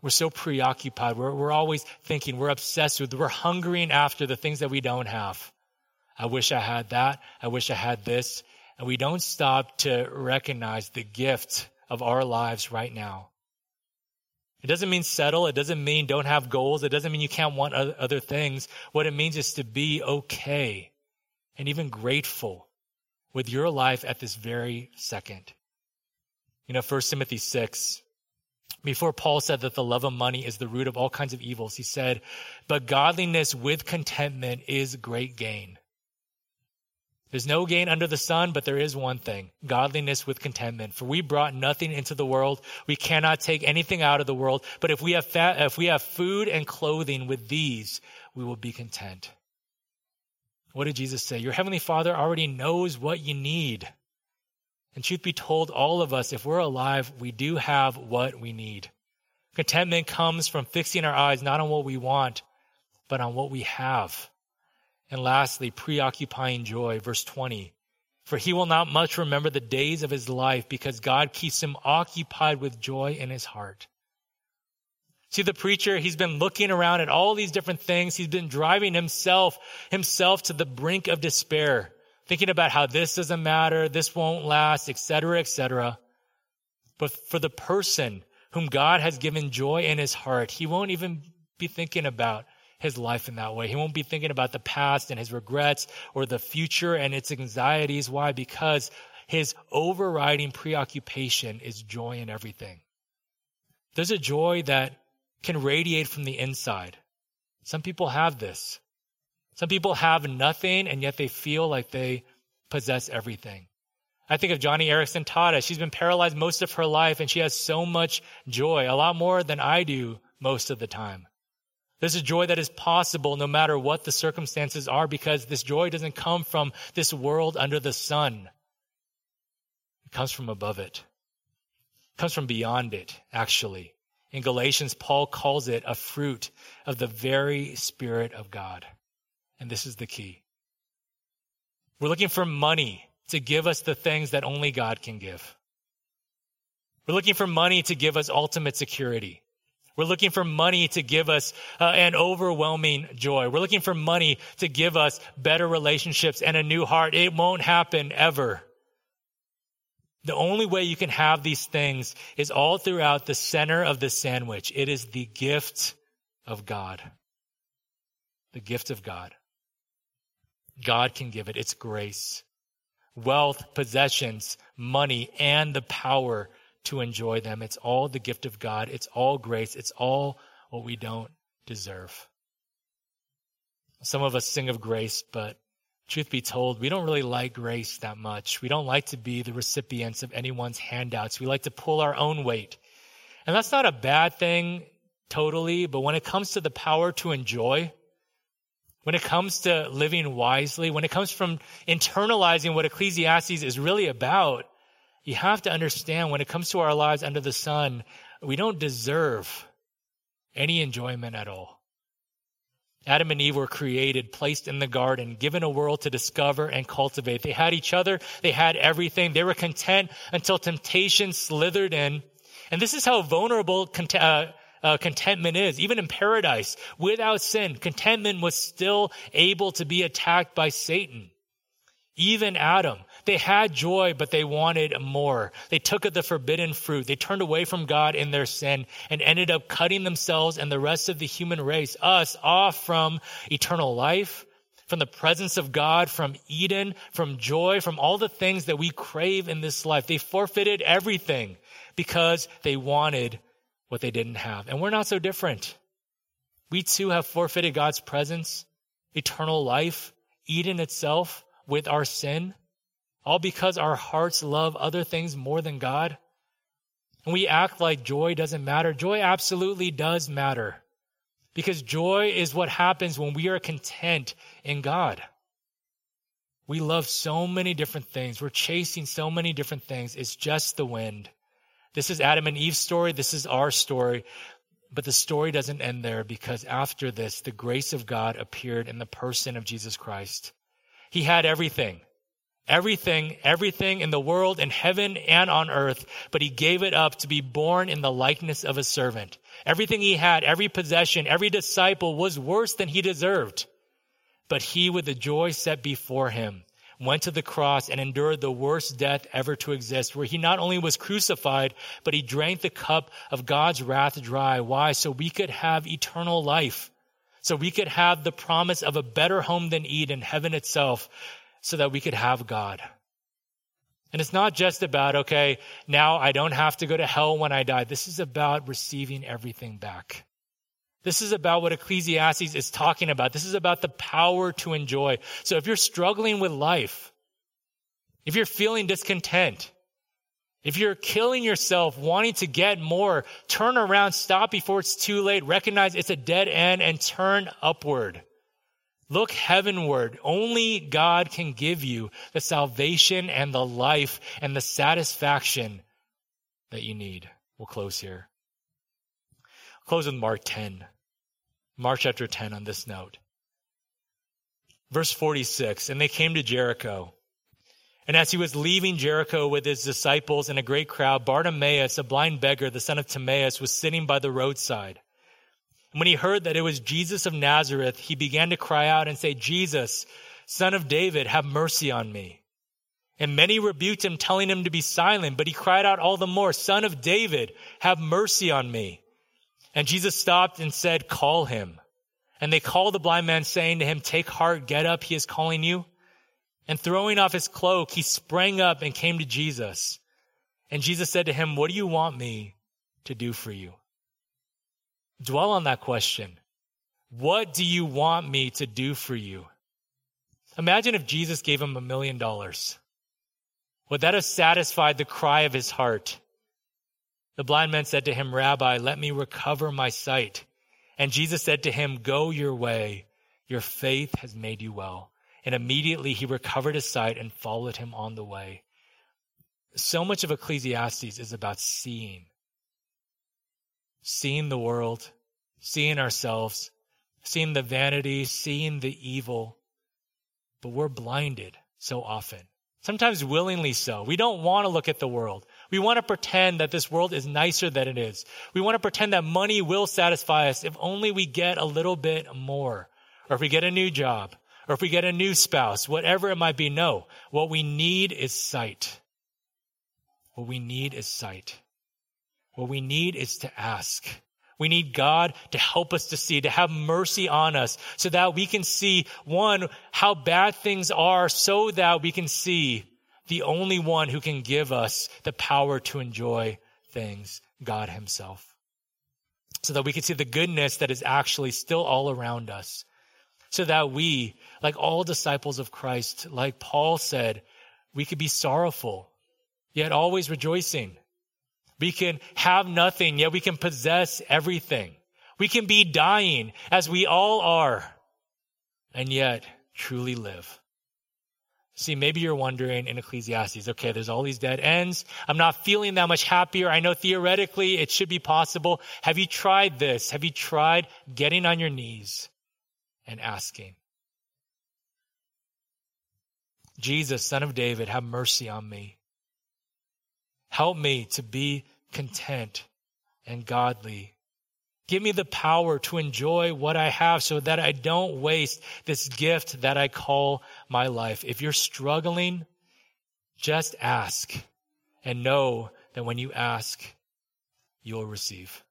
We're so preoccupied. We're, we're always thinking, we're obsessed with, we're hungering after the things that we don't have. I wish I had that. I wish I had this. And we don't stop to recognize the gift of our lives right now. It doesn't mean settle. It doesn't mean don't have goals. It doesn't mean you can't want other things. What it means is to be okay and even grateful with your life at this very second. You know, First Timothy six, before Paul said that the love of money is the root of all kinds of evils, he said, but godliness with contentment is great gain. There's no gain under the sun, but there is one thing, godliness with contentment. For we brought nothing into the world. We cannot take anything out of the world. But if we have fat, if we have food and clothing with these, we will be content. What did Jesus say? Your heavenly Father already knows what you need. And truth be told, all of us, if we're alive, we do have what we need. Contentment comes from fixing our eyes, not on what we want, but on what we have. And lastly, preoccupying joy, verse twenty. For he will not much remember the days of his life because God keeps him occupied with joy in his heart. See, the preacher, he's been looking around at all these different things. He's been driving himself, himself to the brink of despair, thinking about how this doesn't matter, this won't last, et cetera, et cetera. But for the person whom God has given joy in his heart, he won't even be thinking about his life in that way. He won't be thinking about the past and his regrets or the future and its anxieties. Why? Because his overriding preoccupation is joy in everything. There's a joy that can radiate from the inside. Some people have this. Some people have nothing and yet they feel like they possess everything. I think of Johnny Erickson Tada. She's been paralyzed most of her life and she has so much joy, a lot more than I do most of the time. There's a joy that is possible no matter what the circumstances are because this joy doesn't come from this world under the sun. It comes from above it. It comes from beyond it, actually. In Galatians, Paul calls it a fruit of the very Spirit of God. And this is the key. We're looking for money to give us the things that only God can give. We're looking for money to give us ultimate security. We're looking for money to give us uh, an overwhelming joy. We're looking for money to give us better relationships and a new heart. It won't happen ever. The only way you can have these things is all throughout the center of the sandwich. It is the gift of God. The gift of God. God can give it. It's grace, wealth, possessions, money, and the power to enjoy them. It's all the gift of God. It's all grace. It's all what we don't deserve. Some of us sing of grace, but truth be told, we don't really like grace that much. We don't like to be the recipients of anyone's handouts. We like to pull our own weight. And that's not a bad thing, totally, but when it comes to the power to enjoy, when it comes to living wisely, when it comes from internalizing what Ecclesiastes is really about, you have to understand when it comes to our lives under the sun, we don't deserve any enjoyment at all. Adam and Eve were created, placed in the garden, given a world to discover and cultivate. They had each other. They had everything. They were content until temptation slithered in. And this is how vulnerable cont- uh, uh, contentment is. Even in paradise, without sin, contentment was still able to be attacked by Satan. Even Adam, they had joy, but they wanted more. They took of the forbidden fruit. They turned away from God in their sin and ended up cutting themselves and the rest of the human race, us, off from eternal life, from the presence of God, from Eden, from joy, from all the things that we crave in this life. They forfeited everything because they wanted what they didn't have. And we're not so different. We too have forfeited God's presence, eternal life, Eden itself, with our sin, all because our hearts love other things more than God. And we act like joy doesn't matter. Joy absolutely does matter, because joy is what happens when we are content in God. We love so many different things. We're chasing so many different things. It's just the wind. This is Adam and Eve's story. This is our story. But the story doesn't end there, because after this, the grace of God appeared in the person of Jesus Christ. He had everything, everything, everything in the world, in heaven and on earth, but he gave it up to be born in the likeness of a servant. Everything he had, every possession, every disciple was worse than he deserved. But he, with the joy set before him, went to the cross and endured the worst death ever to exist, where he not only was crucified, but he drank the cup of God's wrath dry. Why? So we could have eternal life. So we could have the promise of a better home than Eden, heaven itself, so that we could have God. And it's not just about, okay, now I don't have to go to hell when I die. This is about receiving everything back. This is about what Ecclesiastes is talking about. This is about the power to enjoy. So if you're struggling with life, if you're feeling discontent, if you're killing yourself, wanting to get more, turn around, stop before it's too late. Recognize it's a dead end and turn upward. Look heavenward. Only God can give you the salvation and the life and the satisfaction that you need. We'll close here. I'll close with Mark ten. Mark chapter ten on this note. Verse forty-six, and they came to Jericho. And as he was leaving Jericho with his disciples and a great crowd, Bartimaeus, a blind beggar, the son of Timaeus, was sitting by the roadside. And when he heard that it was Jesus of Nazareth, he began to cry out and say, Jesus, Son of David, have mercy on me. And many rebuked him, telling him to be silent, but he cried out all the more, Son of David, have mercy on me. And Jesus stopped and said, Call him. And they called the blind man, saying to him, Take heart, get up, he is calling you. And throwing off his cloak, he sprang up and came to Jesus. And Jesus said to him, What do you want me to do for you? Dwell on that question. What do you want me to do for you? Imagine if Jesus gave him a million dollars. Would that have satisfied the cry of his heart? The blind man said to him, Rabbi, let me recover my sight. And Jesus said to him, Go your way. Your faith has made you well. And immediately he recovered his sight and followed him on the way. So much of Ecclesiastes is about seeing. Seeing the world, seeing ourselves, seeing the vanity, seeing the evil. But we're blinded so often, sometimes willingly so. We don't want to look at the world. We want to pretend that this world is nicer than it is. We want to pretend that money will satisfy us if only we get a little bit more, or if we get a new job, or if we get a new spouse, whatever it might be. No, what we need is sight. What we need is sight. What we need is to ask. We need God to help us to see, to have mercy on us, so that we can see, one, how bad things are, so that we can see the only one who can give us the power to enjoy things, God himself, so that we can see the goodness that is actually still all around us. So that we, like all disciples of Christ, like Paul said, we could be sorrowful, yet always rejoicing. We can have nothing, yet we can possess everything. We can be dying, as we all are, and yet truly live. See, maybe you're wondering in Ecclesiastes, okay, there's all these dead ends. I'm not feeling that much happier. I know theoretically it should be possible. Have you tried this? Have you tried getting on your knees and asking. Jesus, Son of David, have mercy on me. Help me to be content and godly. Give me the power to enjoy what I have so that I don't waste this gift that I call my life. If you're struggling, just ask and know that when you ask, you'll receive.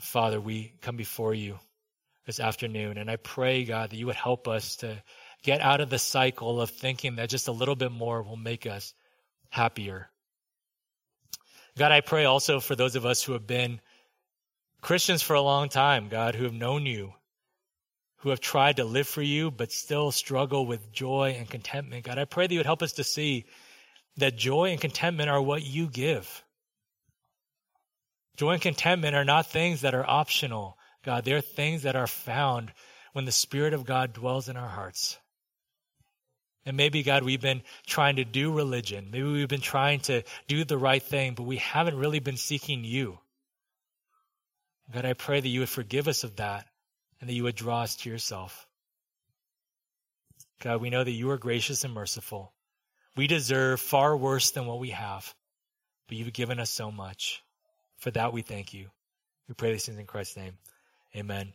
Father, we come before you this afternoon, and I pray, God, that you would help us to get out of the cycle of thinking that just a little bit more will make us happier. God, I pray also for those of us who have been Christians for a long time, God, who have known you, who have tried to live for you, but still struggle with joy and contentment. God, I pray that you would help us to see that joy and contentment are what you give. Joy and contentment are not things that are optional, God. They're things that are found when the Spirit of God dwells in our hearts. And maybe, God, we've been trying to do religion. Maybe we've been trying to do the right thing, but we haven't really been seeking you. God, I pray that you would forgive us of that and that you would draw us to yourself. God, we know that you are gracious and merciful. We deserve far worse than what we have, but you've given us so much. For that, we thank you. We pray these things in Christ's name. Amen.